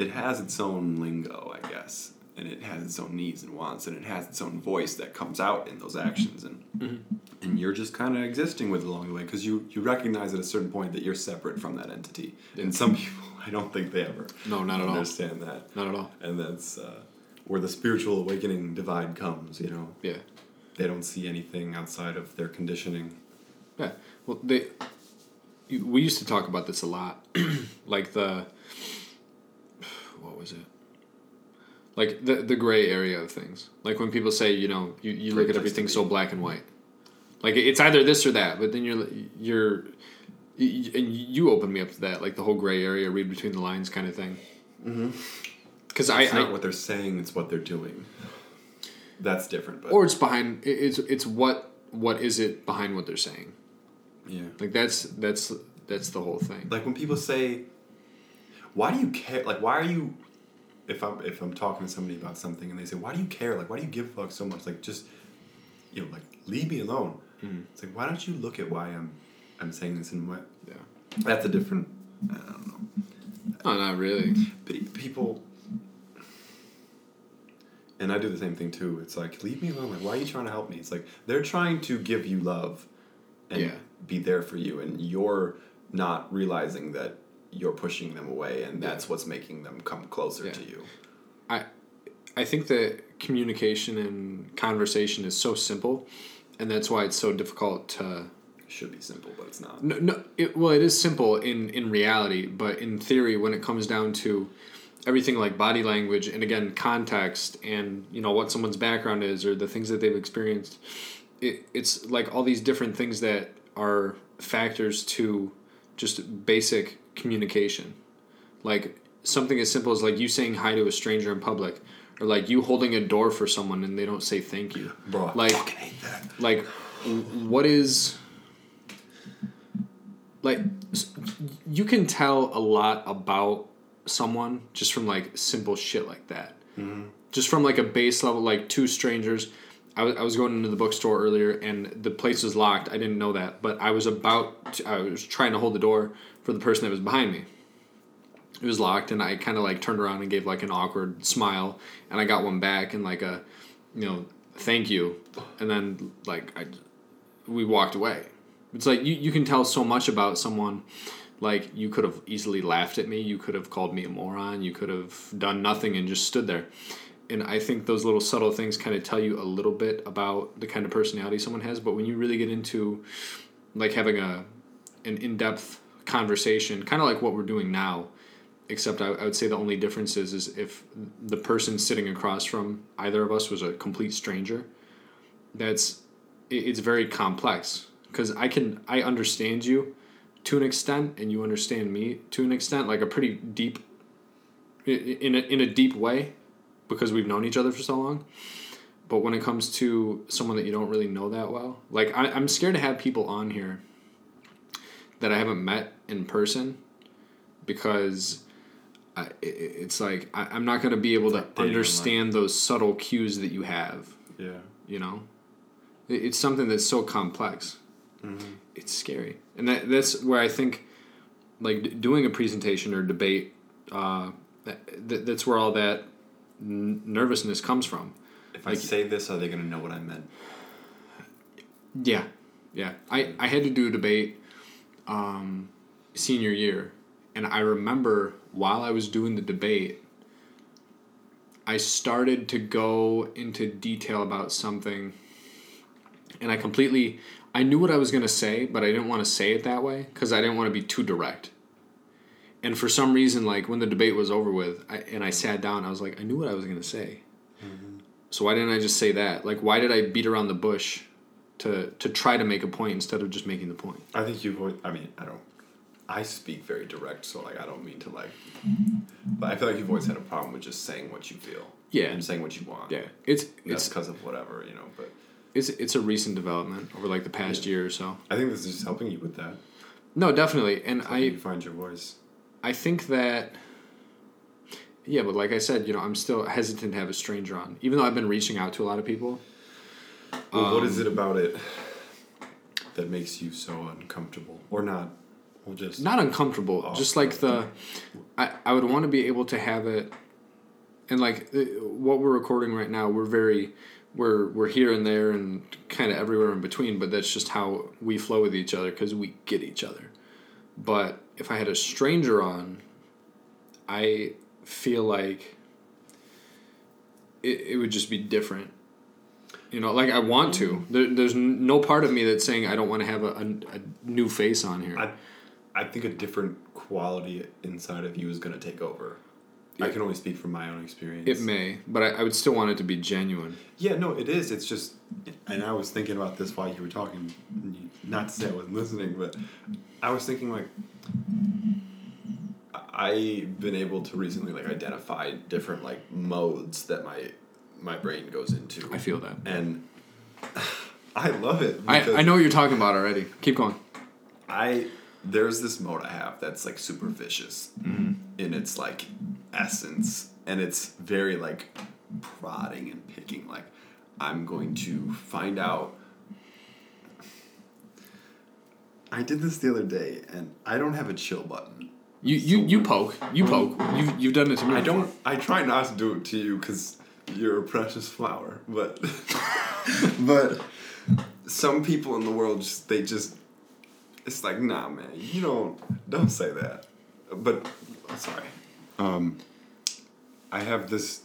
it has its own lingo, I guess. And it has its own needs and wants, and it has its own voice that comes out in those actions. And mm-hmm. and you're just kind of existing with it along the way, because you recognize at a certain point that you're separate from that entity. Yeah. And some people, I don't think they ever understand that. Not at all. And that's where the spiritual awakening divide comes, you know? Yeah. They don't see anything outside of their conditioning. Yeah, well, we used to talk about this a lot, like the gray area of things. Like when people say, you know, you look at everything so black and white, like it's either this or that. But then you opened me up to that, like the whole gray area, read between the lines kind of thing. Mm-hmm. Because it's not what they're saying; it's what they're doing. That's different. But. Or it's behind. It's what is it behind what they're saying. Yeah. Like that's the whole thing. Like when people say, why do you care? Like, why are you, if I'm talking to somebody about something and they say, why do you care? Like, why do you give a fuck so much? Like, just, you know, like, leave me alone. Mm-hmm. It's like, why don't you look at why I'm saying this and what? Yeah. That's a different, I don't know. Oh, not really. People, and I do the same thing too. It's like, leave me alone. Like, why are you trying to help me? It's like, they're trying to give you love. And yeah. be there for you, and you're not realizing that you're pushing them away, and that's what's making them come closer to you. I think that communication and conversation is so simple, and that's why it's so difficult to... It should be simple, but it's not. No. It is simple in reality, but in theory, when it comes down to everything like body language and, again, context and, you know, what someone's background is or the things that they've experienced... It's like all these different things that are factors to just basic communication. Like something as simple as like you saying hi to a stranger in public, or like you holding a door for someone and they don't say thank you. Bro, like, I fucking hate that. Like, what is... Like, you can tell a lot about someone just from like simple shit like that. Mm-hmm. Just from like a base level, like two strangers... I was going into the bookstore earlier, and the place was locked. I didn't know that, but I was trying to hold the door for the person that was behind me. It was locked, and I kind of like turned around and gave like an awkward smile, and I got one back and like a, you know, thank you, and then like we walked away. It's like you can tell so much about someone. Like you could have easily laughed at me, you could have called me a moron, you could have done nothing and just stood there. And I think those little subtle things kind of tell you a little bit about the kind of personality someone has. But when you really get into, like, having an in-depth conversation, kind of like what we're doing now, except I would say the only difference is if the person sitting across from either of us was a complete stranger, it's very complex. Because I understand you to an extent, and you understand me to an extent, like a pretty deep, in a deep way. Because we've known each other for so long. But when it comes to someone that you don't really know that well, like I'm scared to have people on here that I haven't met in person, because it's like I'm not going to be able to understand those subtle cues that you have. Yeah. You know? It's something that's so complex. Mm-hmm. It's scary. And that's where I think, like, doing a presentation or debate, that's where all that nervousness comes from. If I say this, are they going to know what I meant? Yeah. I had to do a debate senior year, and I remember while I was doing the debate, I started to go into detail about something, and I knew what I was going to say, but I didn't want to say it that way because I didn't want to be too direct. And for some reason, like, when the debate was over with, I sat down, I was like, I knew what I was going to say. Mm-hmm. So why didn't I just say that? Like, why did I beat around the bush to try to make a point instead of just making the point? I think I speak very direct, so, like, I don't mean to, like... But I feel like you've always had a problem with just saying what you feel. Yeah. And saying what you want. Yeah. That's because of whatever, you know, but... It's a recent development over, like, the past year or so. I think this is just helping you with that. No, definitely. And you find your voice. I think that... Yeah, but like I said, you know, I'm still hesitant to have a stranger on. Even though I've been reaching out to a lot of people. Well, what is it about it that makes you so uncomfortable? Or not... Well, just not uncomfortable. Off. Just like I would want to be able to have it, and like what we're recording right now, we're here and there and kind of everywhere in between. But that's just how we flow with each other because we get each other. But if I had a stranger on, I feel like it would just be different. You know, like I want to. There's no part of me that's saying I don't want to have a new face on here. I think a different quality inside of you is going to take over. Yeah. I can only speak from my own experience. It may, but I would still want it to be genuine. Yeah, no, it is. It's just, and I was thinking about this while you were talking, not to say I wasn't listening, but I was thinking, like, I've been able to recently, like, identify different, like, modes that my brain goes into. I feel that. And I love it. I know what you're talking about already. Keep going. There's this mode I have that's, like, super vicious in its, like, essence. And it's very, like, prodding and picking. Like, I'm going to find out. I did this the other day, and I don't have a chill button. You poke. You've done it to me. I don't. I try not to do it to you because you're a precious flower. But, but some people in the world, they just... It's like, nah, man, you don't say that. But, sorry. I have this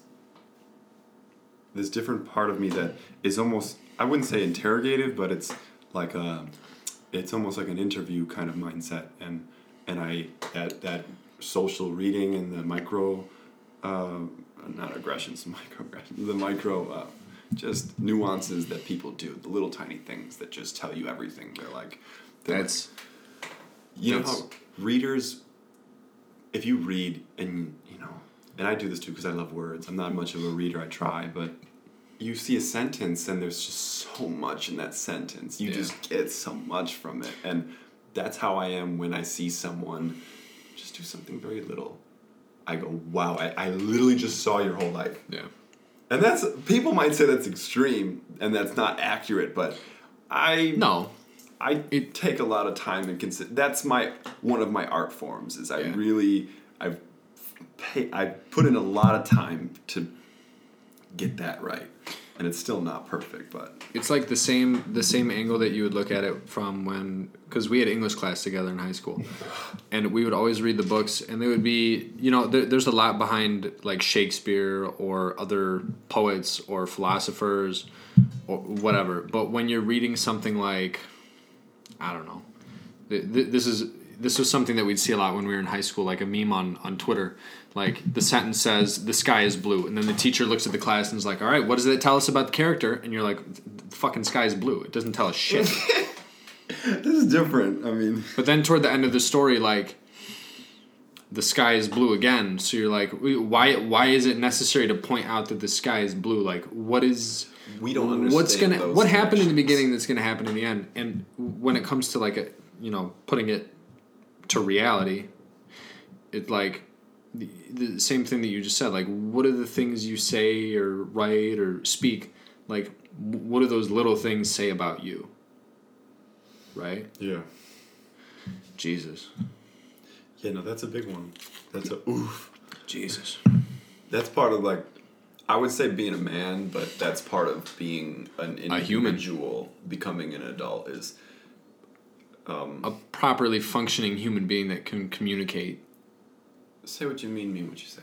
different part of me that is almost, I wouldn't say interrogative, but it's like it's almost like an interview kind of mindset. And I, that social reading and the micro, not aggressions, microaggressions, the micro, just nuances that people do, the little tiny things that just tell you everything. They're like... That's, you know, how readers, if you read and, you know, and I do this too because I love words. I'm not much of a reader. I try, but you see a sentence and there's just so much in that sentence. You just get so much from it. And that's how I am when I see someone just do something very little. I go, wow, I literally just saw your whole life. Yeah. And that's, people might say that's extreme and that's not accurate, but I take a lot of time and consider. That's one of my art forms. Is I've put in a lot of time to get that right, and it's still not perfect, but it's like the same angle that you would look at it from when, because we had English class together in high school, and we would always read the books, and they would be, you know, there's a lot behind, like, Shakespeare or other poets or philosophers or whatever, but when you're reading something like, I don't know. This was something that we'd see a lot when we were in high school, like a meme on Twitter. Like, the sentence says, the sky is blue. And then the teacher looks at the class and is like, all right, what does it tell us about the character? And you're like, the fucking sky is blue. It doesn't tell us shit. This is different. I mean. But then toward the end of the story, like, the sky is blue again. So you're like, why is it necessary to point out that the sky is blue? Like, what is... We don't understand what happened in the beginning that's going to happen in the end. And when it comes to, like, a, you know, putting it to reality, it, like, the same thing that you just said, like, what are the things you say or write or speak? Like, what do those little things say about you? Right? Yeah. Jesus. Yeah, no, that's a big one. That's a oof. Jesus. That's part of, like, I would say being a man, but that's part of being an individual, becoming an adult is... a properly functioning human being that can communicate. Say what you mean what you say.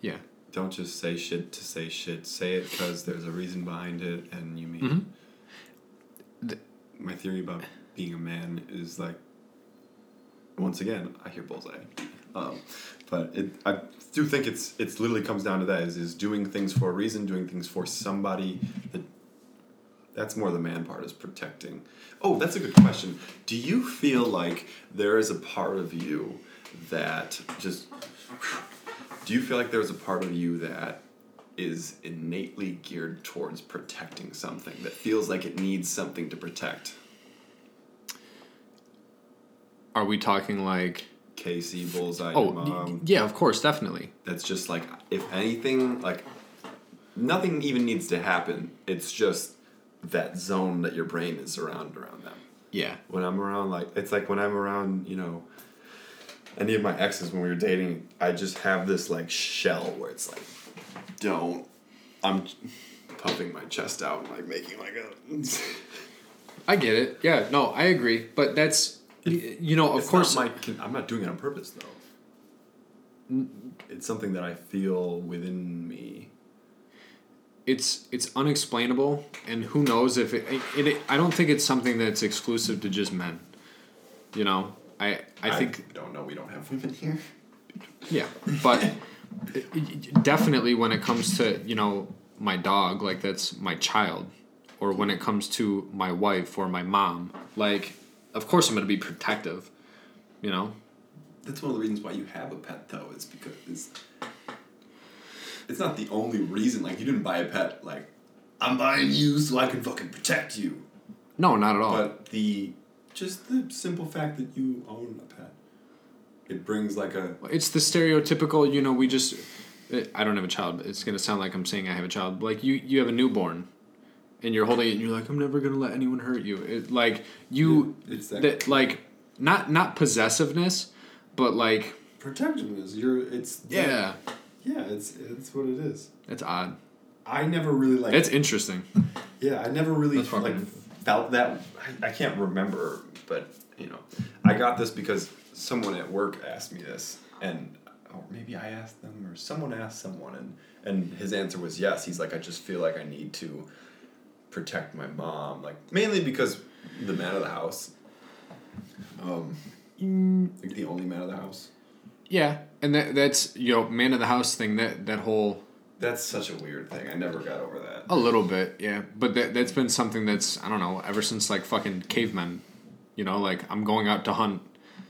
Yeah. don't just say shit to say shit. Say it because there's a reason behind it, and you mean it. My theory about being a man is, like, once again, I hear bullseye. But I do think it's literally comes down to that, is doing things for a reason, doing things for somebody. That's more the man part, is protecting. Oh, that's a good question. Do you feel like there is a part of you that just... Do you feel like there's a part of you that is innately geared towards protecting something, that feels like it needs something to protect? Are we talking like... Casey, Bullseye, your mom? Yeah, of course, definitely. That's just like, if anything, like, nothing even needs to happen. It's just that zone that your brain is around them. Yeah. When I'm around, like, it's like when I'm around, you know, any of my exes when we were dating, I just have this, like, shell where it's like, I'm puffing my chest out and, like, making, like, a... I get it. Yeah, no, I agree. But that's... you know, of course... I'm not doing it on purpose, though. It's something that I feel within me. It's unexplainable, and who knows if it... I don't think it's something that's exclusive to just men. You know? I think... I don't know. We don't have women here. Yeah. But definitely when it comes to, you know, my dog, like, that's my child. Or when it comes to my wife or my mom, like... Of course I'm going to be protective, you know? That's one of the reasons why you have a pet, though, is because it's not the only reason. Like, you didn't buy a pet, like, I'm buying you so I can fucking protect you. No, not at all. But the simple fact that you own a pet, it brings like a... It's the stereotypical, you know, I don't have a child. It's going to sound like I'm saying I have a child. Like, you have a newborn. And you're holding it, and you're like, I'm never gonna let anyone hurt you. Not possessiveness, but like protectiveness. It's what it is. It's odd. I never really like. It's interesting. Yeah, I never really felt that. I can't remember, but you know, I got this because someone at work asked me this, or maybe I asked them, or someone asked someone, and his answer was yes. He's like, I just feel like I need to protect my mom, like, mainly because the man of the house, like the only man of the house. Yeah, and that's, you know, man of the house thing, that whole... That's such a weird thing. I never got over that. A little bit, yeah. But that's been something that's, I don't know, ever since, like, fucking cavemen, you know, like, I'm going out to hunt,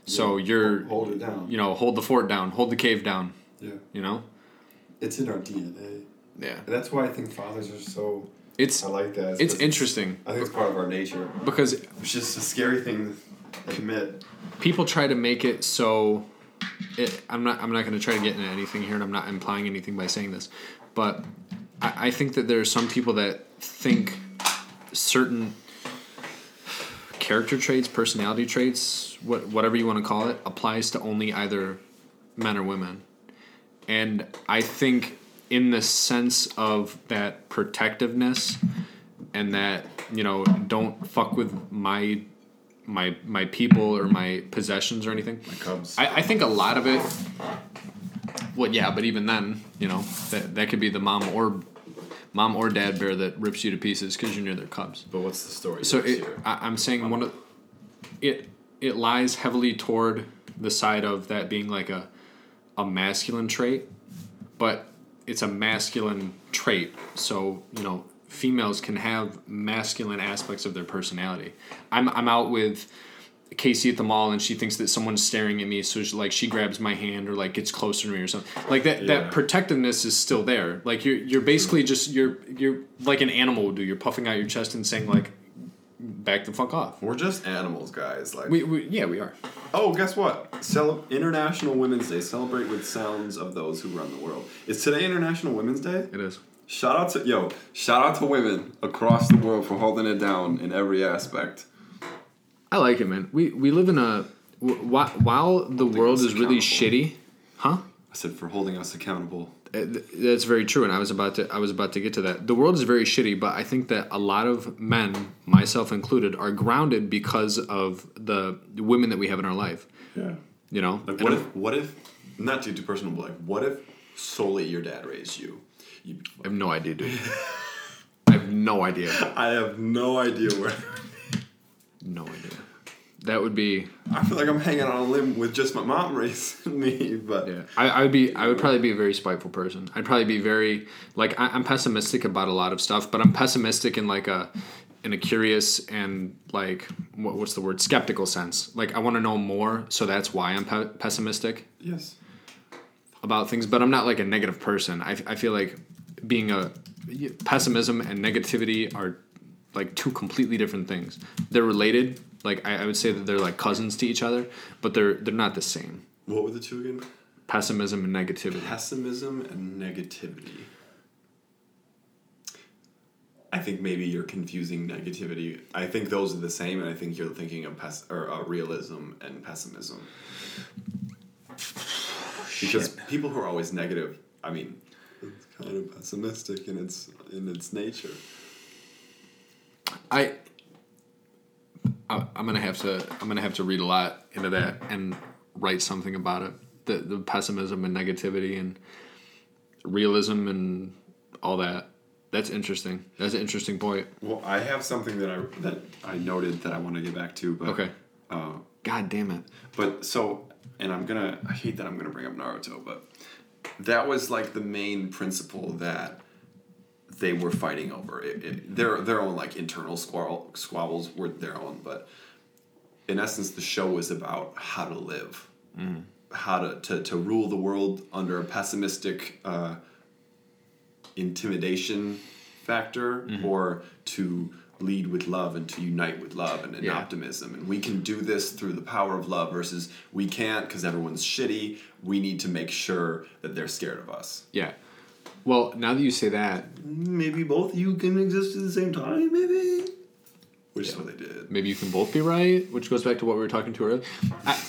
so you're... Hold it down. You know, hold the fort down, hold the cave down. Yeah. You know? It's in our DNA. Yeah. And that's why I think fathers are so... I like that. It's interesting. I think it's part of our nature. Because it's just a scary thing to admit. People try to make it so... I'm not going to try to get into anything here, and I'm not implying anything by saying this. But I think that there are some people that think certain character traits, personality traits, whatever you want to call it, applies to only either men or women. And I think... in the sense of that protectiveness and that, you know, don't fuck with my people or my possessions or anything. My cubs. I think a lot of it, well, yeah, but even then, you know, that could be the mom or dad bear that rips you to pieces because you're near their cubs. But what's the story? So I'm saying it lies heavily toward the side of that being like a masculine trait, but... It's a masculine trait, so, you know, females can have masculine aspects of their personality. I'm out with Casey at the mall, and she thinks that someone's staring at me, so she grabs my hand or, like, gets closer to me or something. Like, that protectiveness is still there. Like, you're basically just, you're like an animal would do. You're puffing out your chest and saying, like, back the fuck off. We're just animals, guys. Like, we are. Oh, guess what? International Women's Day. Celebrate with sounds of those who run the world. Is today International Women's Day? It is. Shout out to women across the world for holding it down in every aspect. I like it, man. We live in while the world is really shitty, huh? I said for holding us accountable. That's very true, and I was about to get to that. The world is very shitty, but I think that a lot of men, myself included, are grounded because of the women that we have in our life. Yeah. You know? Like, what if, not to do personal, but like, what if solely your dad raised you. I have no idea, dude. I have no idea. I have no idea where. No idea. That would be. I feel like I'm hanging on a limb with just my mom raising me, but yeah, I would probably be a very spiteful person. I'd probably be very like I'm pessimistic about a lot of stuff, but I'm pessimistic in like a curious and like what's the word, skeptical sense. Like I want to know more, so that's why I'm pessimistic. Yes. About things, but I'm not like a negative person. I feel like being a pessimism and negativity are like two completely different things. They're related. Like I would say that they're like cousins to each other, but they're not the same. What were the two again? Pessimism and negativity. Pessimism and negativity. I think maybe you're confusing negativity. I think those are the same, and I think you're thinking of realism and pessimism. Because people who are always negative, I mean, it's kind of pessimistic in its nature. I'm gonna have to read a lot into that and write something about it. The pessimism and negativity and realism and all that. That's interesting. That's an interesting point. Well, I have something that I noted that I want to get back to. But, okay. God damn it. But so, and I hate that I'm gonna bring up Naruto, but that was like the main principle that they were fighting over. Their own like internal squabbles were their own, but in essence, the show was about how to live, how to rule the world under a pessimistic intimidation factor, or to lead with love and to unite with love and optimism. And we can do this through the power of love versus we can't because everyone's shitty. We need to make sure that they're scared of us. Yeah. Well, now that you say that... Maybe both of you can exist at the same time, maybe? Which is what they did. Maybe you can both be right, which goes back to what we were talking to earlier.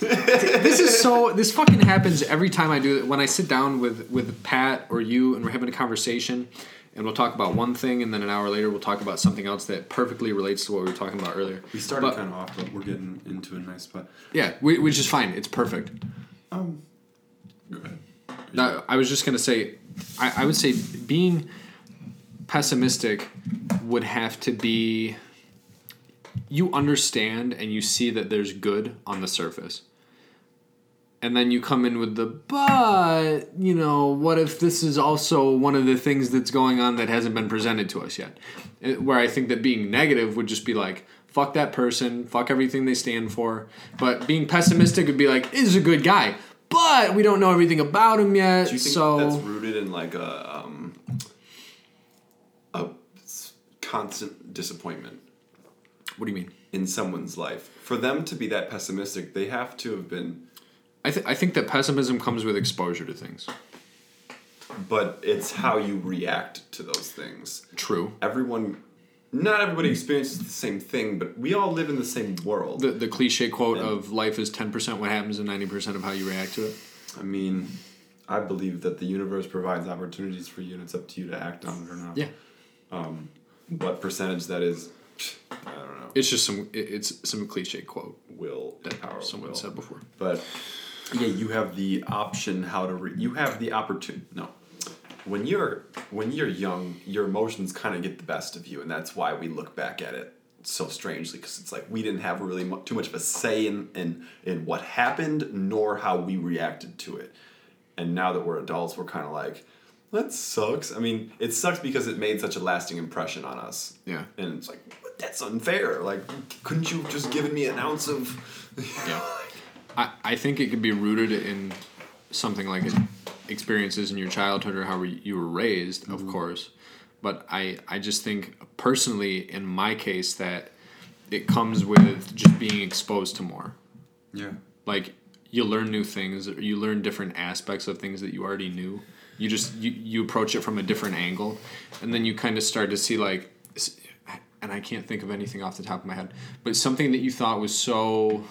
This is so... This fucking happens every time I do it. When I sit down with Pat or you and we're having a conversation and we'll talk about one thing and then an hour later we'll talk about something else that perfectly relates to what we were talking about earlier. We started kind of off, but we're getting into a nice spot. Yeah, which is fine. It's perfect. Go ahead. No, I was just going to say... I would say being pessimistic would have to be you understand and you see that there's good on the surface. And then you come in with but, you know, what if this is also one of the things that's going on that hasn't been presented to us yet? Where I think that being negative would just be like, fuck that person, fuck everything they stand for. But being pessimistic would be like, is a good guy. But we don't know everything about him yet. Do you think that's rooted in like a constant disappointment? What do you mean? In someone's life, for them to be that pessimistic, they have to have been. I think that pessimism comes with exposure to things. But it's how you react to those things. True. Not everybody experiences the same thing, but we all live in the same world. The cliche quote of life is 10% what happens and 90% of how you react to it. I mean, I believe that the universe provides opportunities for you and it's up to you to act on it or not. Yeah. What percentage that is, I don't know. It's just some cliche quote. Someone said before. But yeah, you have the option you have the opportunity. No. When you're young, your emotions kind of get the best of you, and that's why we look back at it so strangely, because it's like we didn't have really too much of a say in what happened, nor how we reacted to it. And now that we're adults, we're kind of like, that sucks. I mean, it sucks because it made such a lasting impression on us. Yeah. And it's like, that's unfair. Like, couldn't you have just given me an ounce of... Yeah. I think it could be rooted in something like it. Experiences in your childhood or how you were raised, of course, but I just think personally in my case that it comes with just being exposed to more. Yeah, like you learn new things, you learn different aspects of things that you already knew. You just you approach it from a different angle, and then you kind of start to see like, and I can't think of anything off the top of my head, but something that you thought was so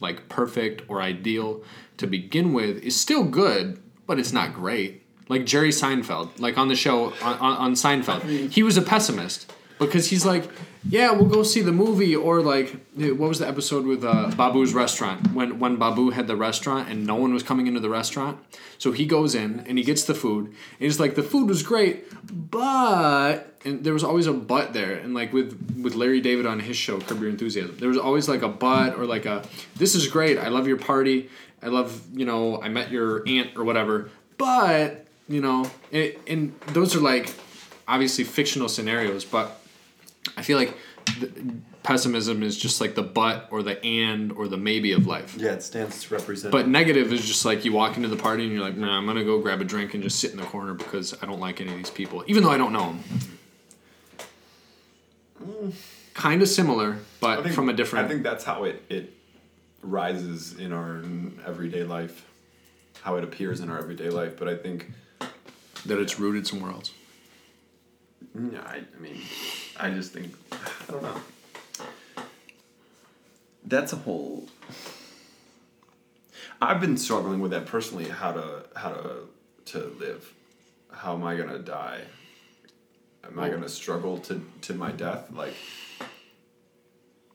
like perfect or ideal to begin with is still good, but it's not great. Like Jerry Seinfeld, like on the show on Seinfeld, he was a pessimist. Because he's like, yeah, we'll go see the movie, or like, what was the episode with Babu's restaurant, when Babu had the restaurant and no one was coming into the restaurant? So he goes in and he gets the food, and he's like, the food was great, but, and there was always a but there, and like with Larry David on his show, Curb Your Enthusiasm, there was always like a but, or like a, this is great, I love your party, I love, you know, I met your aunt or whatever, but, you know, and those are like, obviously fictional scenarios, but I feel like pessimism is just like the but or the and or the maybe of life. Yeah, it stands to represent. But negative is just like you walk into the party and you're like, nah, I'm going to go grab a drink and just sit in the corner because I don't like any of these people, even though I don't know them. Mm. Kind of similar, but from a different... I think that's how it rises in our everyday life, how it appears in our everyday life, but I think... that it's rooted somewhere else. No, I mean... I just think, I don't know. That's a whole. I've been struggling with that personally. How to live? How am I gonna die? Am I gonna struggle to my death? Like,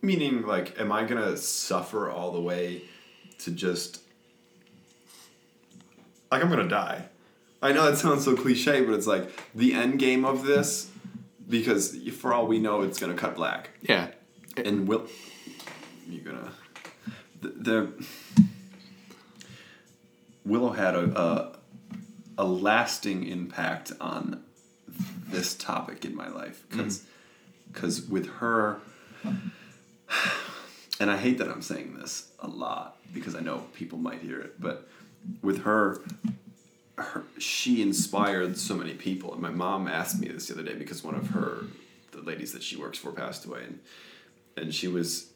meaning, like, am I gonna suffer all the way to just? Like, I'm gonna die. I know that sounds so cliche, but it's like the end game of this. Because for all we know, it's going to cut black. Yeah. And will... You're going to... Willow had a lasting impact on this topic in my life. Because with her... And I hate that I'm saying this a lot, because I know people might hear it. But with her, she inspired so many people, and my mom asked me this the other day because one of the ladies that she works for passed away, and she was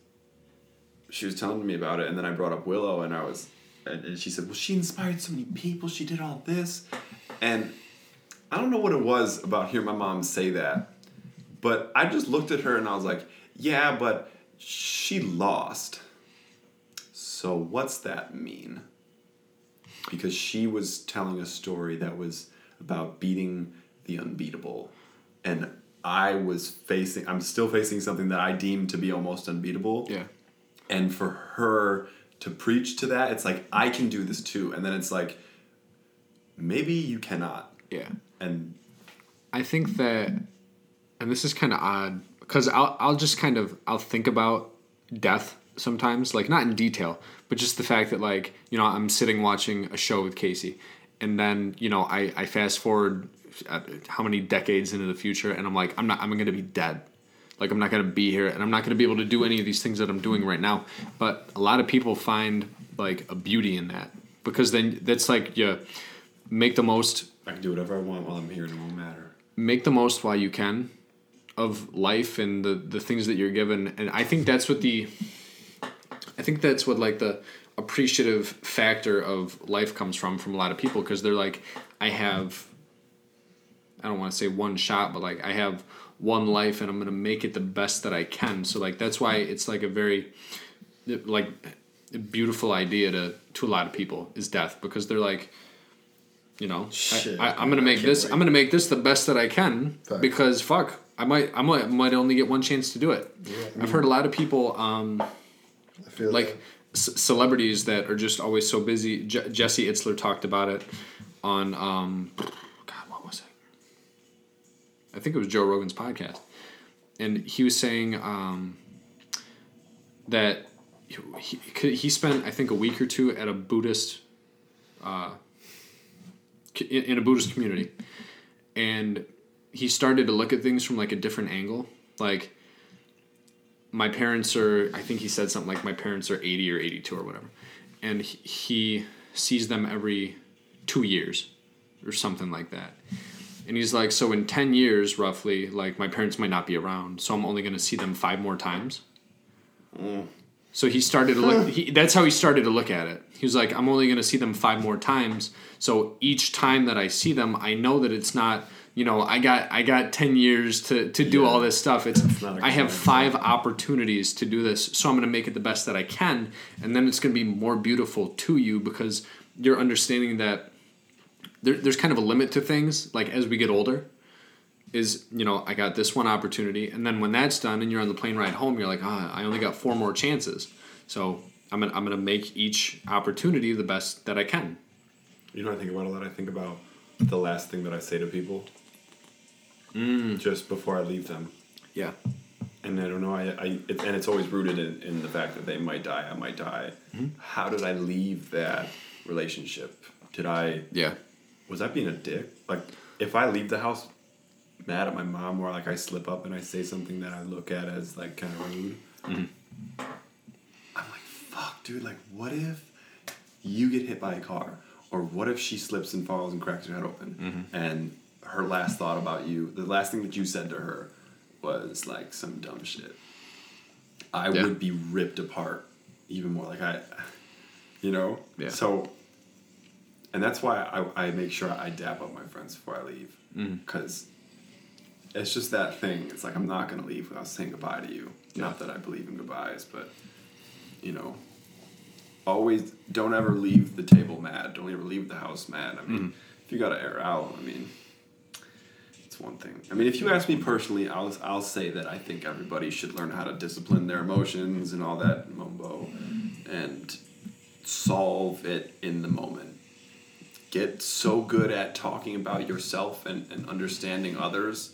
telling me about it, and then I brought up Willow, and and she said, well, she inspired so many people, she did all this, and I don't know what it was about hearing my mom say that, but I just looked at her and I was like, yeah, but she lost, so what's that mean? Because she was telling a story that was about beating the unbeatable. And I'm still facing something that I deem to be almost unbeatable. Yeah. And for her to preach to that, it's like, I can do this too. And then it's like, maybe you cannot. Yeah. And I think that, and this is kind of odd, because I'll just kind of, I'll think about death sometimes, like not in detail, but just the fact that, like, you know, I'm sitting watching a show with Casey, and then, you know, I fast forward how many decades into the future, and I'm like, I'm going to be dead. Like, I'm not going to be here, and I'm not going to be able to do any of these things that I'm doing right now. But a lot of people find like a beauty in that, because then that's like, you make the most. I can do whatever I want while I'm here, and it won't matter. Make the most while you can of life and the things that you're given. And I think that's what like the appreciative factor of life comes from a lot of people, because they're like, I don't want to say one shot, but like, I have one life and I'm going to make it the best that I can. So like, that's why it's like a very like beautiful idea to a lot of people is death, because they're like, you know, I'm going to make this the best that I can. Fuck. Because fuck, I might only get one chance to do it. Yeah, I mean, I've heard a lot of people, I feel like celebrities that are just always so busy. Jesse Itzler talked about it on, God, what was it? I think it was Joe Rogan's podcast. And he was saying that he spent, I think, a week or two at a Buddhist, in a Buddhist community. And he started to look at things from like a different angle. Like, my parents are, I think he said something like, my parents are 80 or 82 or whatever. And he sees them every 2 years or something like that. And he's like, so in 10 years, roughly, like, my parents might not be around. So I'm only going to see them 5 more times. Mm. So he started to look, that's how he started to look at it. He was like, I'm only going to see them 5 more times. So each time that I see them, I know that it's not, you know, I got 10 years to do all this stuff. I have 5 opportunities to do this, so I'm going to make it the best that I can. And then it's going to be more beautiful to you, because you're understanding that there's kind of a limit to things, like, as we get older. is, you know, I got this one opportunity, and then when that's done and you're on the plane ride home, you're like, I only got four more chances. So I'm gonna make each opportunity the best that I can. You know what I think about a lot? I think about the last thing that I say to people just before I leave them. Yeah. And I don't know, and it's always rooted in the fact that they might die, I might die. Mm-hmm. How did I leave that relationship? Was I being a dick? Like, if I leave the house mad at my mom, or like I slip up and I say something that I look at as like kind of rude, I'm like, fuck, dude, like what if you get hit by a car? Or what if she slips and falls and cracks her head open? Mm-hmm. And her last thought about you, the last thing that you said to her was like some dumb shit. I would be ripped apart even more. Like So, and that's why I make sure I dap up my friends before I leave. Because it's just that thing. It's like, I'm not going to leave without saying goodbye to you. Yeah. Not that I believe in goodbyes, but, you know, always don't ever leave the table mad. Don't ever leave the house mad. I mean, if you got to air out, I mean, it's one thing. I mean, if you ask me personally, I'll say that I think everybody should learn how to discipline their emotions and all that mumbo and solve it in the moment. Get so good at talking about yourself and understanding others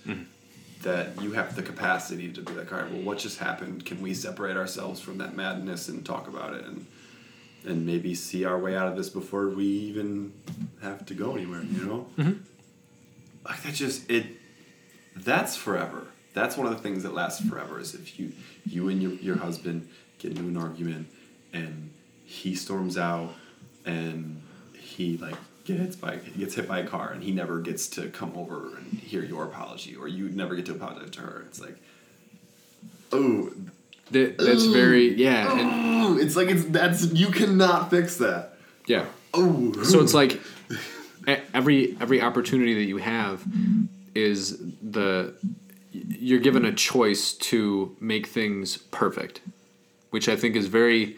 that you have the capacity to be like, all right, well, what just happened? Can we separate ourselves from that madness and talk about it and maybe see our way out of this before we even have to go anywhere, you know? Mm-hmm. Like, that's forever. That's one of the things that lasts forever is if you and your husband get into an argument and he storms out and he, like, gets hit by a car and he never gets to come over and hear your apology, or you never get to apologize to her. It's like, oh, that's very, yeah. Oh, and, it's like, you cannot fix that. Yeah. Oh. So it's like every opportunity that you have is you're given a choice to make things perfect, which I think is very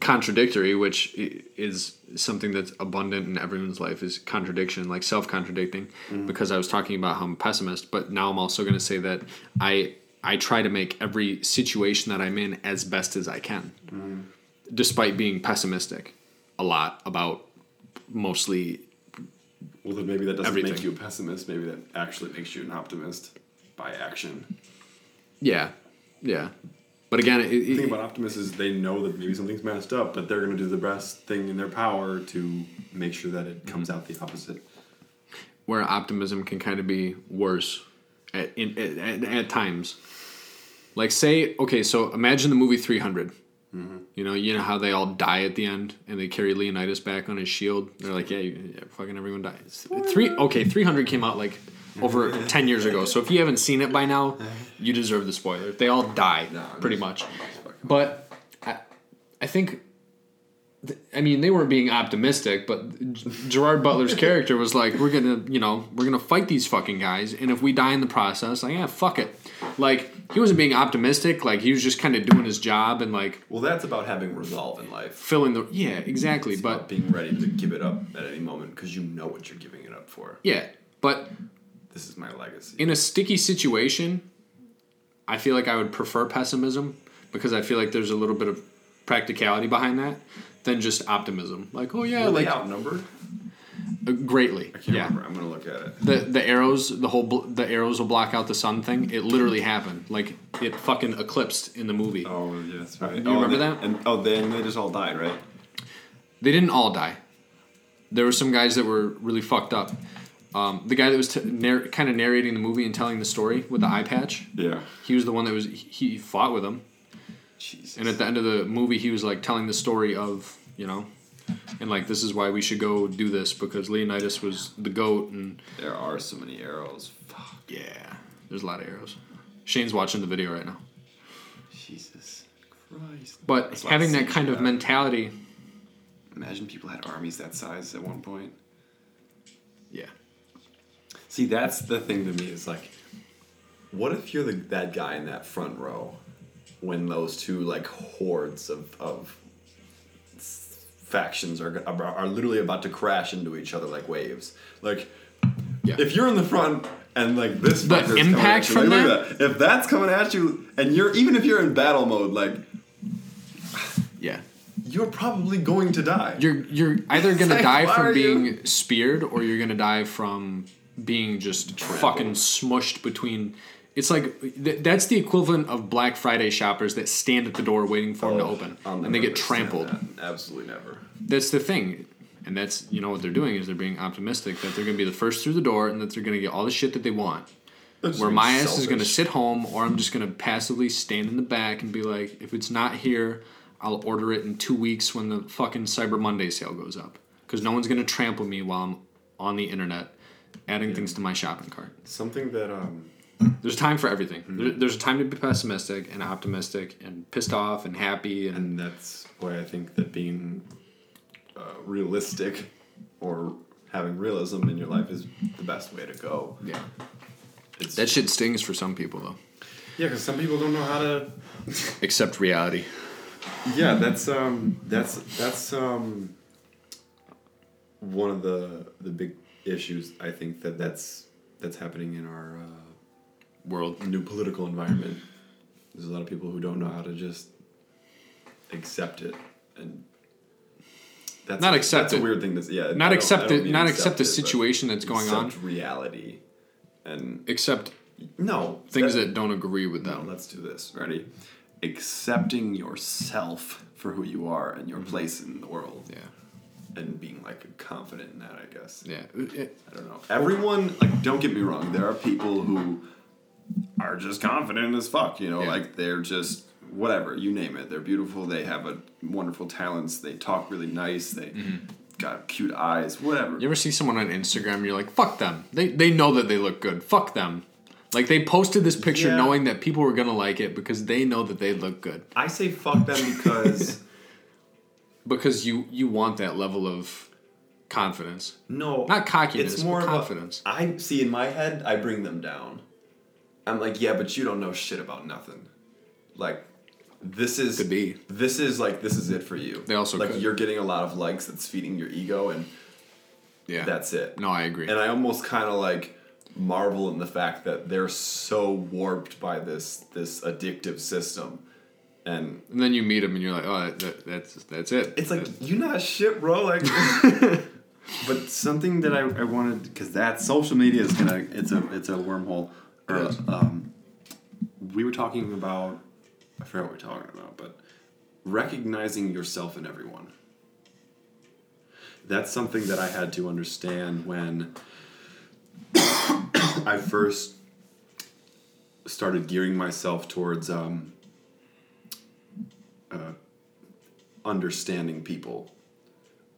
contradictory, which is something that's abundant in everyone's life, is contradiction, like self-contradicting, because I was talking about how I'm a pessimist, but now I'm also going to say that I try to make every situation that I'm in as best as I can, despite being pessimistic a lot about mostly well, then maybe that doesn't everything. Make you a pessimist. Maybe that actually makes you an optimist by action. Yeah. Yeah. But again, the thing about optimists is they know that maybe something's messed up, but they're going to do the best thing in their power to make sure that it comes out the opposite. Where optimism can kind of be worse at times. Like say, okay, so imagine the movie 300. Mm-hmm. You know how they all die at the end and they carry Leonidas back on his shield. They're like, yeah, fucking everyone dies. 300 came out like over 10 years ago, so if you haven't seen it by now, you deserve the spoiler. They all die, pretty much. But I think, I mean, they weren't being optimistic, but Gerard Butler's character was like, we're gonna fight these fucking guys, and if we die in the process, like, yeah, fuck it. Like, he wasn't being optimistic, like, he was just kind of doing his job and like... Well, that's about having resolve in life. Yeah, exactly, it's about being ready to give it up at any moment, because you know what you're giving it up for. Yeah, but... This is my legacy. In a sticky situation, I feel like I would prefer pessimism, because I feel like there's a little bit of practicality behind that than just optimism. Like, oh yeah, like outnumbered greatly. I can't remember. I'm gonna look at it. The arrows, the arrows will block out the sun thing. It literally happened. Like it fucking eclipsed in the movie. Oh yeah, that's right. You remember that? And then they just all died, right? They didn't all die. There were some guys that were really fucked up. The guy that was kind of narrating the movie and telling the story with the eye patch. Yeah. He was the one that was... He fought with him. Jesus. And at the end of the movie, he was, like, telling the story of, you know... And, like, this is why we should go do this, because Leonidas was the GOAT, and... There are so many arrows. Fuck. Yeah. There's a lot of arrows. Shane's watching the video right now. Jesus Christ. But that's having that kind of mentality... Imagine people had armies that size at one point. Yeah. See, that's the thing to me is like, what if you're that guy in that front row when those two like hordes of factions are literally about to crash into each other like waves? Like, Yeah. If you're in the front and like this fucker's impact coming at you, from that. If that's coming at you, and you're even if you're in battle mode, like yeah, you're probably going to die. You're either gonna die from being speared, or you're gonna die from being just fucking smushed between. It's like that's the equivalent of Black Friday shoppers that stand at the door waiting for them to open, and they get trampled. Absolutely never. That's the thing. And that's, you know, what they're doing is they're being optimistic that they're going to be the first through the door and that they're going to get all the shit that they want. That's where my ass is going to sit home, or I'm just going to passively stand in the back and be like, if it's not here, I'll order it in 2 weeks when the fucking Cyber Monday sale goes up. Because no one's going to trample me while I'm on the internet adding things to my shopping cart. Something that... There's time for everything. Mm-hmm. There's a time to be pessimistic and optimistic and pissed off and happy. And that's why I think that being... realistic or having realism in your life is the best way to go. Yeah. That shit stings for some people, though. Yeah, because some people don't know how to... accept reality. Yeah, that's one of the big issues, I think, that's happening in our world. New political environment. There's a lot of people who don't know how to just accept it and... That's not accept it. That's a weird thing to say. Yeah, not accept it. Not accept the situation that's going on. Accept reality, and accept things that don't agree with them. No, let's do this. Ready? Accepting yourself for who you are and your place in the world. Yeah, and being like confident in that, I guess. Yeah, I don't know. Everyone, like, don't get me wrong. There are people who are just confident as fuck. You know, like they're just. Whatever, you name it. They're beautiful. They have a wonderful talents. They talk really nice. They got cute eyes. Whatever. You ever see someone on Instagram and you're like, fuck them. They know that they look good. Fuck them. Like, they posted this picture knowing that people were going to like it because they know that they look good. I say fuck them because... because you want that level of confidence. No. Not cockiness, it's more but confidence. I see, in my head, I bring them down. I'm like, yeah, but you don't know shit about nothing. Like... This is it for you. They also like could. You're getting a lot of likes that's feeding your ego, and that's it. No, I agree. And I almost kind of like marvel in the fact that they're so warped by this addictive system, and then you meet them and you're like, oh, that's it. It's like you're not shit, bro. Like, but something that I wanted, because that social media is it's a wormhole. We were talking about. I forgot what we're talking about, but recognizing yourself in everyone. That's something that I had to understand when I first started gearing myself towards understanding people,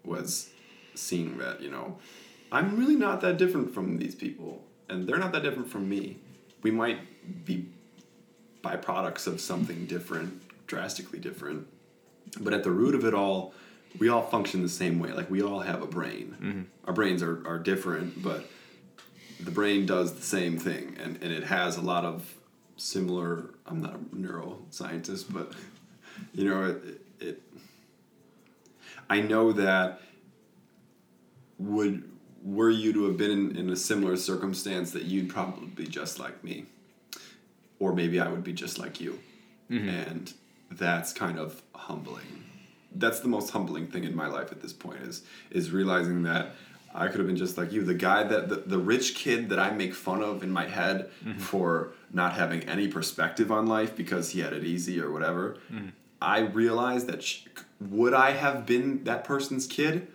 was seeing that, you know, I'm really not that different from these people, and they're not that different from me. We might be byproducts of something different, drastically different. But at the root of it all, we all function the same way. Like, we all have a brain. Mm-hmm. Our brains are different, but the brain does the same thing. And it has a lot of similar... I'm not a neuroscientist, but, you know, it I know that were you to have been in a similar circumstance, that you'd probably be just like me. Or maybe I would be just like you. Mm-hmm. And that's kind of humbling. That's the most humbling thing in my life at this point is realizing that I could have been just like you. The guy that the rich kid that I make fun of in my head for not having any perspective on life because he had it easy or whatever. Mm-hmm. I realized that would I have been that person's kid,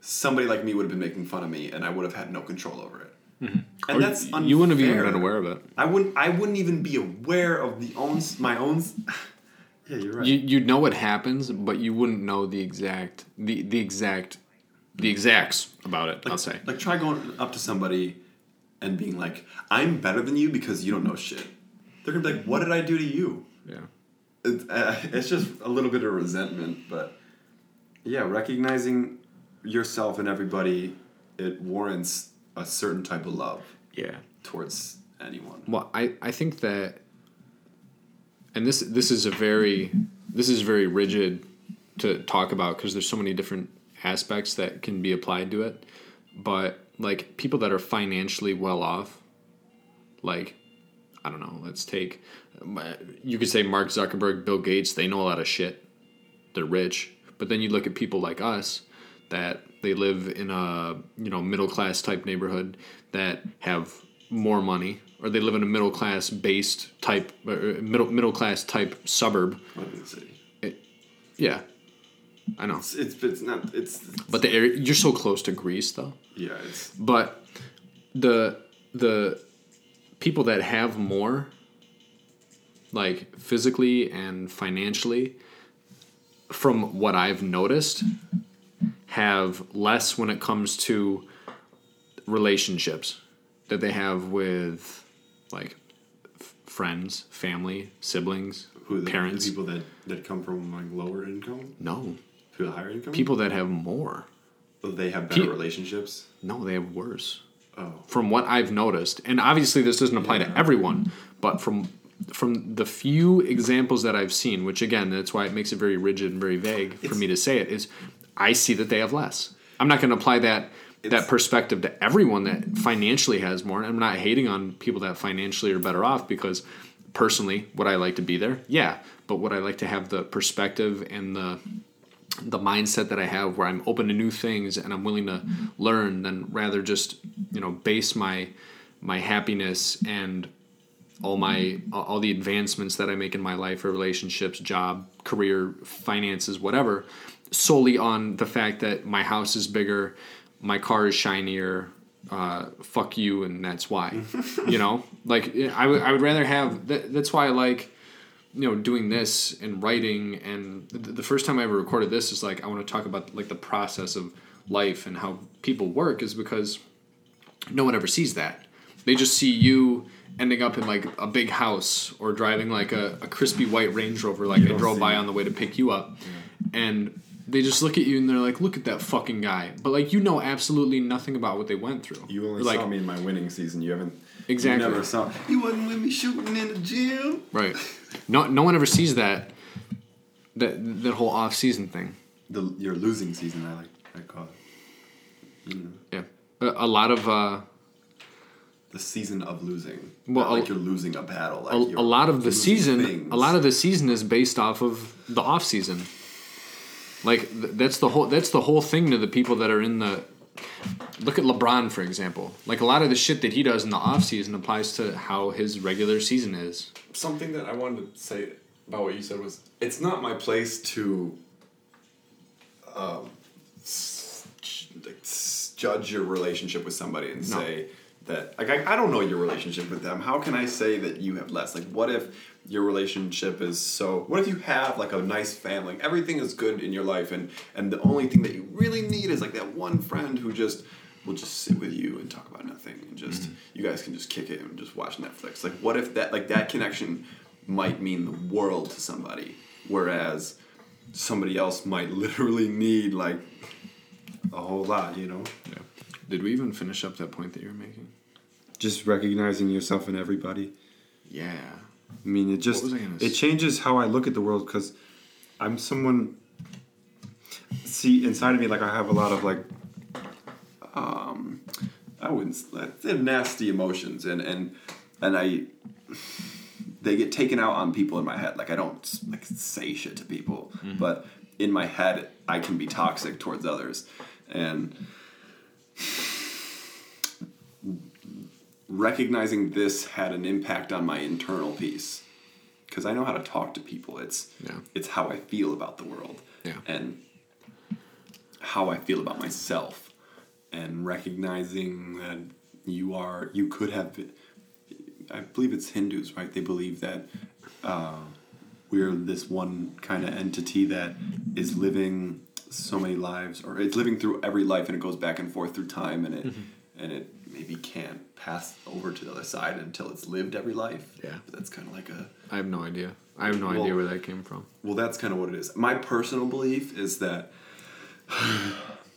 somebody like me would have been making fun of me and I would have had no control over it. Mm-hmm. And or that's unfair. You wouldn't have even been aware of it. I wouldn't even be aware of my own. Yeah, you're right. You'd know what happens, but you wouldn't know the exacts about it. Like, I'll say. Like, try going up to somebody and being like, "I'm better than you because you don't know shit." They're gonna be like, "What did I do to you?" Yeah. It's just a little bit of resentment, but yeah, recognizing yourself and everybody, it warrants a certain type of love towards anyone. Well, I think that, and this is very rigid to talk about because there's so many different aspects that can be applied to it, But, like, people that are financially well off, like, I don't know, let's take, you could say Mark Zuckerberg, Bill Gates, they know a lot of shit. They're rich. But then you look at people like us that they live in a, you know, middle-class type neighborhood that have more money, or they live in a middle-class based type, middle-class type suburb. Fucking city. Yeah. I know. It's not... It's but the area... You're so close to Greece, though. Yeah, it's... But the people that have more, like, physically and financially, from what I've noticed, have less when it comes to relationships that they have with, like, friends, family, siblings, who, parents. The people that come from, like, lower income? No. The higher income? People that have more. But they have better relationships? No, they have worse. Oh. From what I've noticed, and obviously this doesn't apply to everyone, but from the few examples that I've seen, which again, that's why it makes it very rigid and very vague for me to say it, is I see that they have less. I'm not going to apply that perspective to everyone that financially has more, and I'm not hating on people that financially are better off, because personally, would I like to be there? Yeah. But would I like to have the perspective and the mindset that I have where I'm open to new things and I'm willing to learn, than rather just, you know, base my happiness and all the advancements that I make in my life or relationships, job, career, finances, whatever, solely on the fact that my house is bigger, my car is shinier, fuck you, and that's why, you know, like I would rather have that's why I like, you know, doing this and writing. And the first time I ever recorded this is like, I want to talk about like the process of life and how people work, is because no one ever sees that. They just see you ending up in like a big house or driving like a crispy white Range Rover like I drove by on the way to pick you up. Yeah. And they just look at you and they're like, look at that fucking guy. But like, you know, absolutely nothing about what they went through. You only saw me in my winning season. You haven't... Exactly. You never saw... You wasn't with me shooting in the gym. Right. No one ever sees that whole off-season thing. Your losing season, I call it. You know. Yeah. A lot of... the season of losing. Well, like you're losing a battle. Like a lot of the season... Things. A lot of the season is based off of the off-season. Like, that's the whole thing to the people that are in the... Look at LeBron, for example. Like, a lot of the shit that he does in the offseason applies to how his regular season is. Something that I wanted to say about what you said was, it's not my place to judge your relationship with somebody and say that... Like, I don't know your relationship with them. How can I say that you have less? Like, what if... Your relationship is so... What if you have, like, a nice family? Everything is good in your life, and the only thing that you really need is, like, that one friend who just will just sit with you and talk about nothing, and just... Mm-hmm. You guys can just kick it and just watch Netflix. Like, what if that... Like, that connection might mean the world to somebody, whereas somebody else might literally need, like, a whole lot, you know? Yeah. Did we even finish up that point that you were making? Just recognizing yourself in everybody. Yeah. I mean, it changes how I look at the world, because I'm someone, see, inside of me, like, I have a lot of, like, they're nasty emotions, and they get taken out on people in my head. Like, I don't, like, say shit to people, mm-hmm. but in my head, I can be toxic towards others, and recognizing this had an impact on my internal peace, because I know how to talk to people. It's how I feel about the world, and how I feel about myself, and recognizing that you could have been, I believe it's Hindus, right? They believe that we're this one kind of entity that is living so many lives, or it's living through every life, and it goes back and forth through time, and it maybe can't pass over to the other side until it's lived every life. Yeah. But that's kind of like a... I have no idea. I have no idea where that came from. Well, that's kind of what it is. My personal belief is that...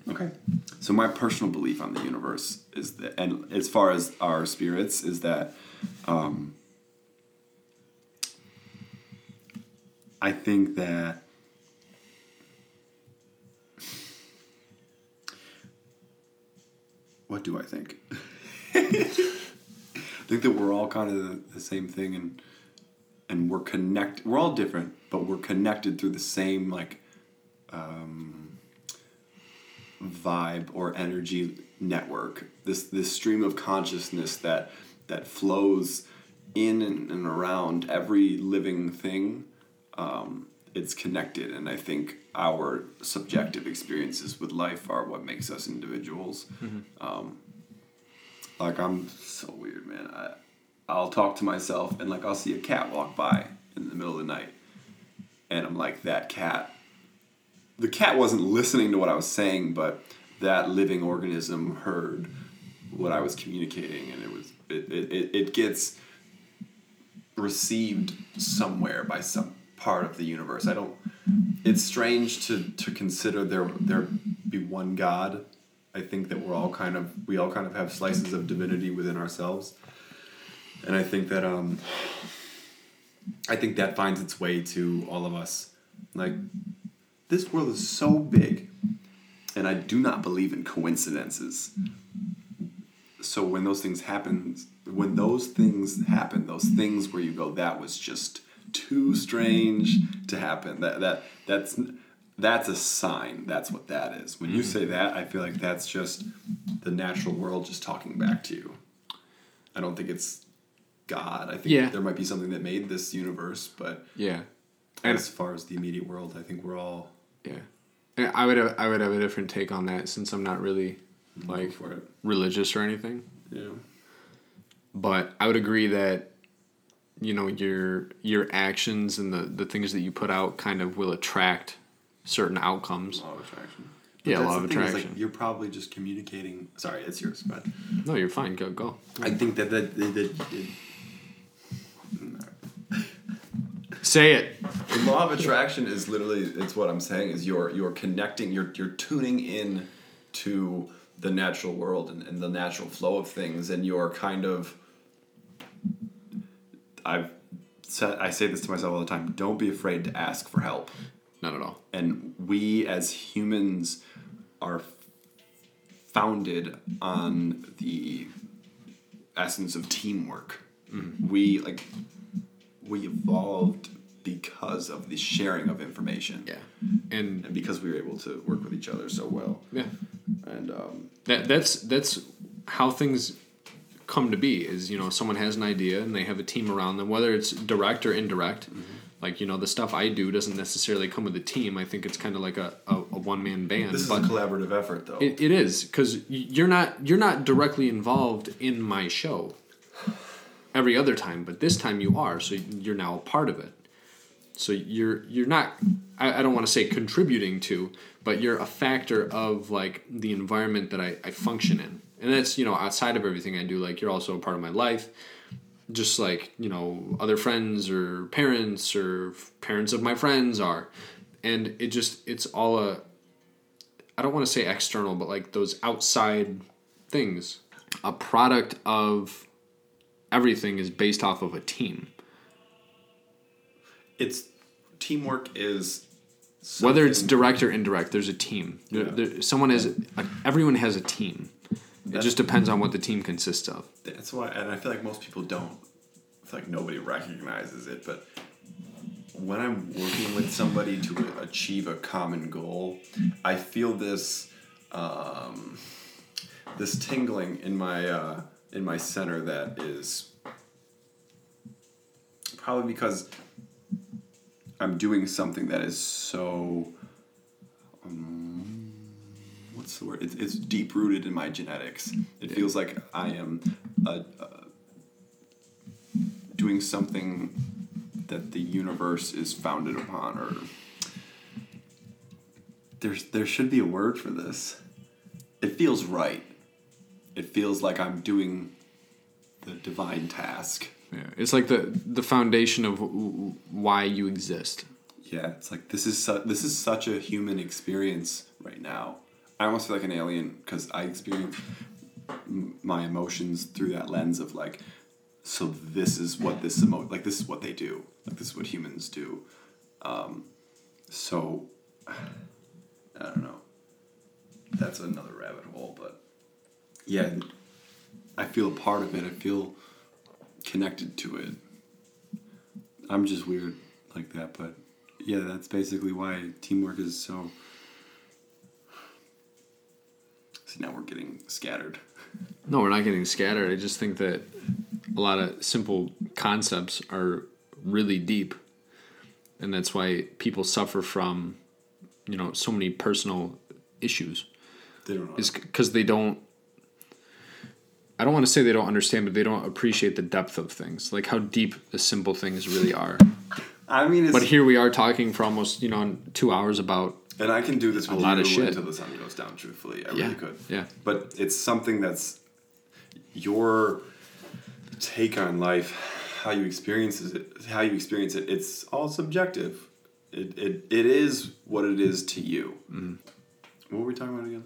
Okay. So my personal belief on the universe is that... And as far as our spirits, is that... I think that... what do I think? I think that we're all kind of the same thing, and we're connected. We're all different, but we're connected through the same like vibe or energy network. This stream of consciousness that flows in and around every living thing. It's connected, and I think our subjective experiences with life are what makes us individuals. Mm-hmm. Like, I'm so weird, man. I'll talk to myself, and like I'll see a cat walk by in the middle of the night, and I'm like, that cat. The cat wasn't listening to what I was saying, but that living organism heard what I was communicating, and it gets received somewhere by some part of the universe. I don't. It's strange to consider there be one God. I think that we all kind of have slices of divinity within ourselves, and I think that that finds its way to all of us. Like, this world is so big, and I do not believe in coincidences. So when those things happen, those things where you go, that was just too strange to happen. That's a sign. That's what that is. When you say that, I feel like that's just the natural world just talking back to you. I don't think it's God. I think there might be something that made this universe, but as far as the immediate world, I think we're all And I would have a different take on that, since I'm not really like religious or anything. Yeah. But I would agree that, you know, your actions and the things that you put out kind of will attract certain outcomes. Law of attraction. But yeah, law of attraction. Is like, you're probably just communicating. Sorry, it's yours, but no, you're fine. Go. I think that say it. The law of attraction is literally, it's what I'm saying, is you're connecting, you're tuning in to the natural world and the natural flow of things, and you're kind of. I say this to myself all the time. Don't be afraid to ask for help. Not at all. And we as humans are founded on the essence of teamwork. Mm-hmm. We evolved because of the sharing of information. Yeah. And because we were able to work with each other so well. Yeah. And that's how things come to be, is, you know, someone has an idea and they have a team around them, whether it's direct or indirect. Mm-hmm. Like, you know, the stuff I do doesn't necessarily come with a team. I think it's kind of like a one-man band. This is a collaborative effort, though. It is, because you're not directly involved in my show every other time, but this time you are, so you're now a part of it. So you're not, I don't want to say contributing to, but you're a factor of, like, the environment that I function in. And that's, you know, outside of everything I do, like, you're also a part of my life. Just like, you know, other friends or parents of my friends are. And it's all I don't want to say external, but like those outside things. A product of everything is based off of a team. It's teamwork is something. Whether it's direct or indirect, there's a team. Yeah. Everyone has a team. It just depends on what the team consists of. That's why, and I feel like most people don't. It's like nobody recognizes it, but when I'm working with somebody to achieve a common goal, I feel this this tingling in my center that is probably because I'm doing something that is so. What's the word? It's deep rooted in my genetics. It feels like I am doing something that the universe is founded upon, or there should be a word for this. It feels right. It feels like I'm doing the divine task. Yeah, it's like the foundation of why you exist. Yeah, it's like this is such a human experience right now. I almost feel like an alien, because I experience my emotions through that lens of like, so this is what this is what they do, like this is what humans do. So I don't know. That's another rabbit hole, but yeah, I feel a part of it. I feel connected to it. I'm just weird like that, but yeah, that's basically why teamwork is so... See, now we're getting scattered. No, we're not getting scattered. I just think that a lot of simple concepts are really deep, and that's why people suffer from, you know, so many personal issues. They don't know. It's because they don't... I don't want to say they don't understand, but they don't appreciate the depth of things, like how deep the simple things really are. I mean, it's... But here we are talking for almost, 2 hours about... And I can do this with a lot of shit until the sun goes down, truthfully. I really could. Yeah. But it's something that's your take on life, how you experience it. It's all subjective. It is what it is to you. Mm. What were we talking about again?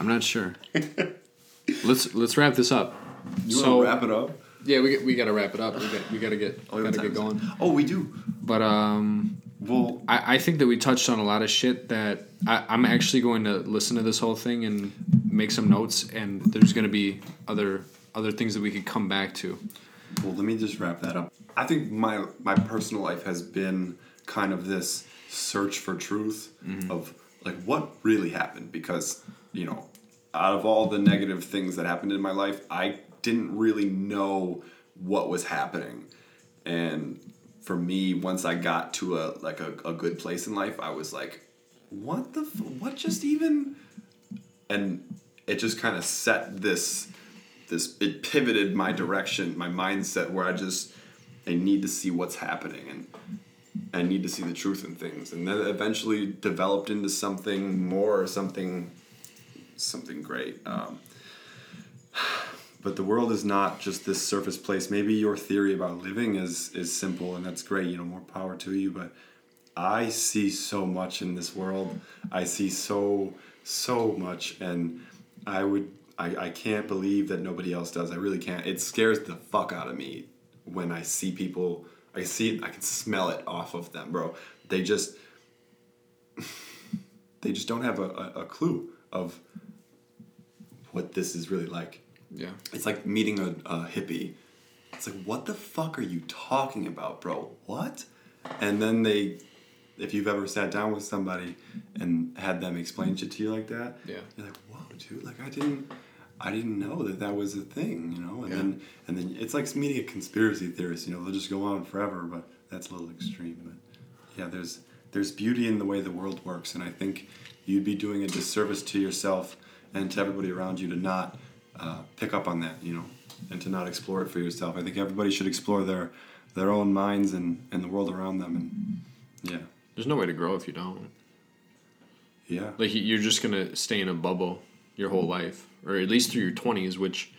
I'm not sure. Let's wrap this up. You want to wrap it up? Yeah, we got to wrap it up. We got to get going. Oh, we do. But well, I think that we touched on a lot of shit that I'm actually going to listen to this whole thing and make some notes. And there's going to be other things that we could come back to. Well, let me just wrap that up. I think my personal life has been kind of this search for truth, mm-hmm. of like what really happened, because out of all the negative things that happened in my life, I didn't really know what was happening. And for me, once I got to a good place in life, I was like, what just even? And it just kind of set this, it pivoted my direction, my mindset, where I need to see what's happening, and I need to see the truth in things. And then it eventually developed into something more, something great. But the world is not just this surface place. Maybe your theory about living is simple, and that's great. More power to you. But I see so much in this world. I see so much, and I can't believe that nobody else does. I really can't. It scares the fuck out of me when I see people. I see it. I can smell it off of them, bro. They just don't have a clue of what this is really like. Yeah. It's like meeting a hippie. It's like, what the fuck are you talking about, bro? What? And then if you've ever sat down with somebody and had them explain shit to you like that, yeah, you're like, whoa, dude, like I didn't know that was a thing, And then it's like meeting a conspiracy theorist, they'll just go on forever, but that's a little extreme. But yeah, there's beauty in the way the world works, and I think you'd be doing a disservice to yourself and to everybody around you to not pick up on that, and to not explore it for yourself. I think everybody should explore their own minds and the world around them. And yeah, there's no way to grow if you don't. Yeah, like you're just gonna stay in a bubble your whole life, or at least through your 20s, which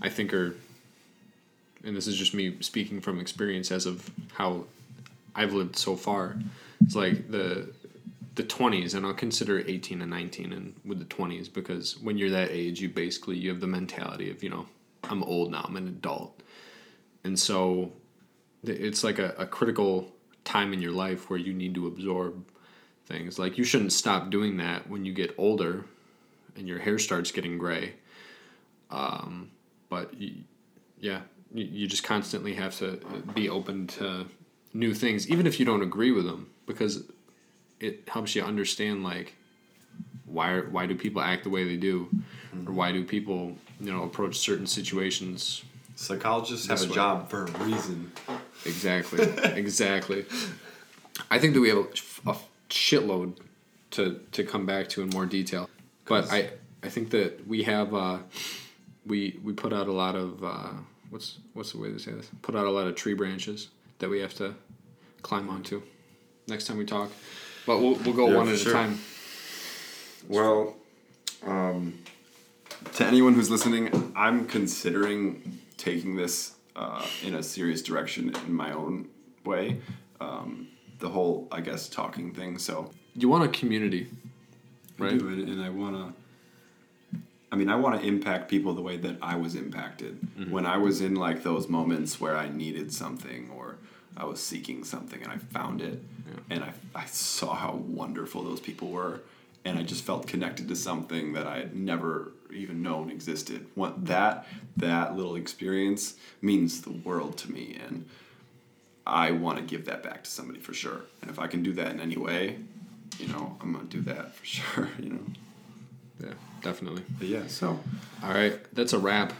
I think are. And this is just me speaking from experience as of how I've lived so far. It's like the 20s, and I'll consider 18 and 19 and with the 20s, because when you're that age, you have the mentality of, I'm old now, I'm an adult. And so it's like a critical time in your life where you need to absorb things. Like, you shouldn't stop doing that when you get older and your hair starts getting gray. But you just constantly have to be open to new things, even if you don't agree with them, because it helps you understand, like, why do people act the way they do, or why do people approach certain situations. Psychologists have a job for a reason. Exactly. I think that we have a shitload to come back to in more detail, but I think that we have we put out a lot of what's the way to say this? Put out a lot of tree branches that we have to climb onto next time we talk. But we'll go one at a time. Well, to anyone who's listening, I'm considering taking this in a serious direction in my own way. The whole, I guess, talking thing. So you want a community, right? I do, and I want to impact people the way that I was impacted, mm-hmm. when I was in like those moments where I needed something, or I was seeking something and I found it, and I saw how wonderful those people were, and I just felt connected to something that I had never even known existed. What that little experience means the world to me, and I want to give that back to somebody for sure. And if I can do that in any way, you know, I'm gonna do that for sure. You know. Yeah, definitely. But yeah. So. All right, that's a wrap.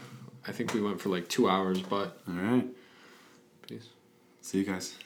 I think we went for like 2 hours, but. All right. Peace. See you guys.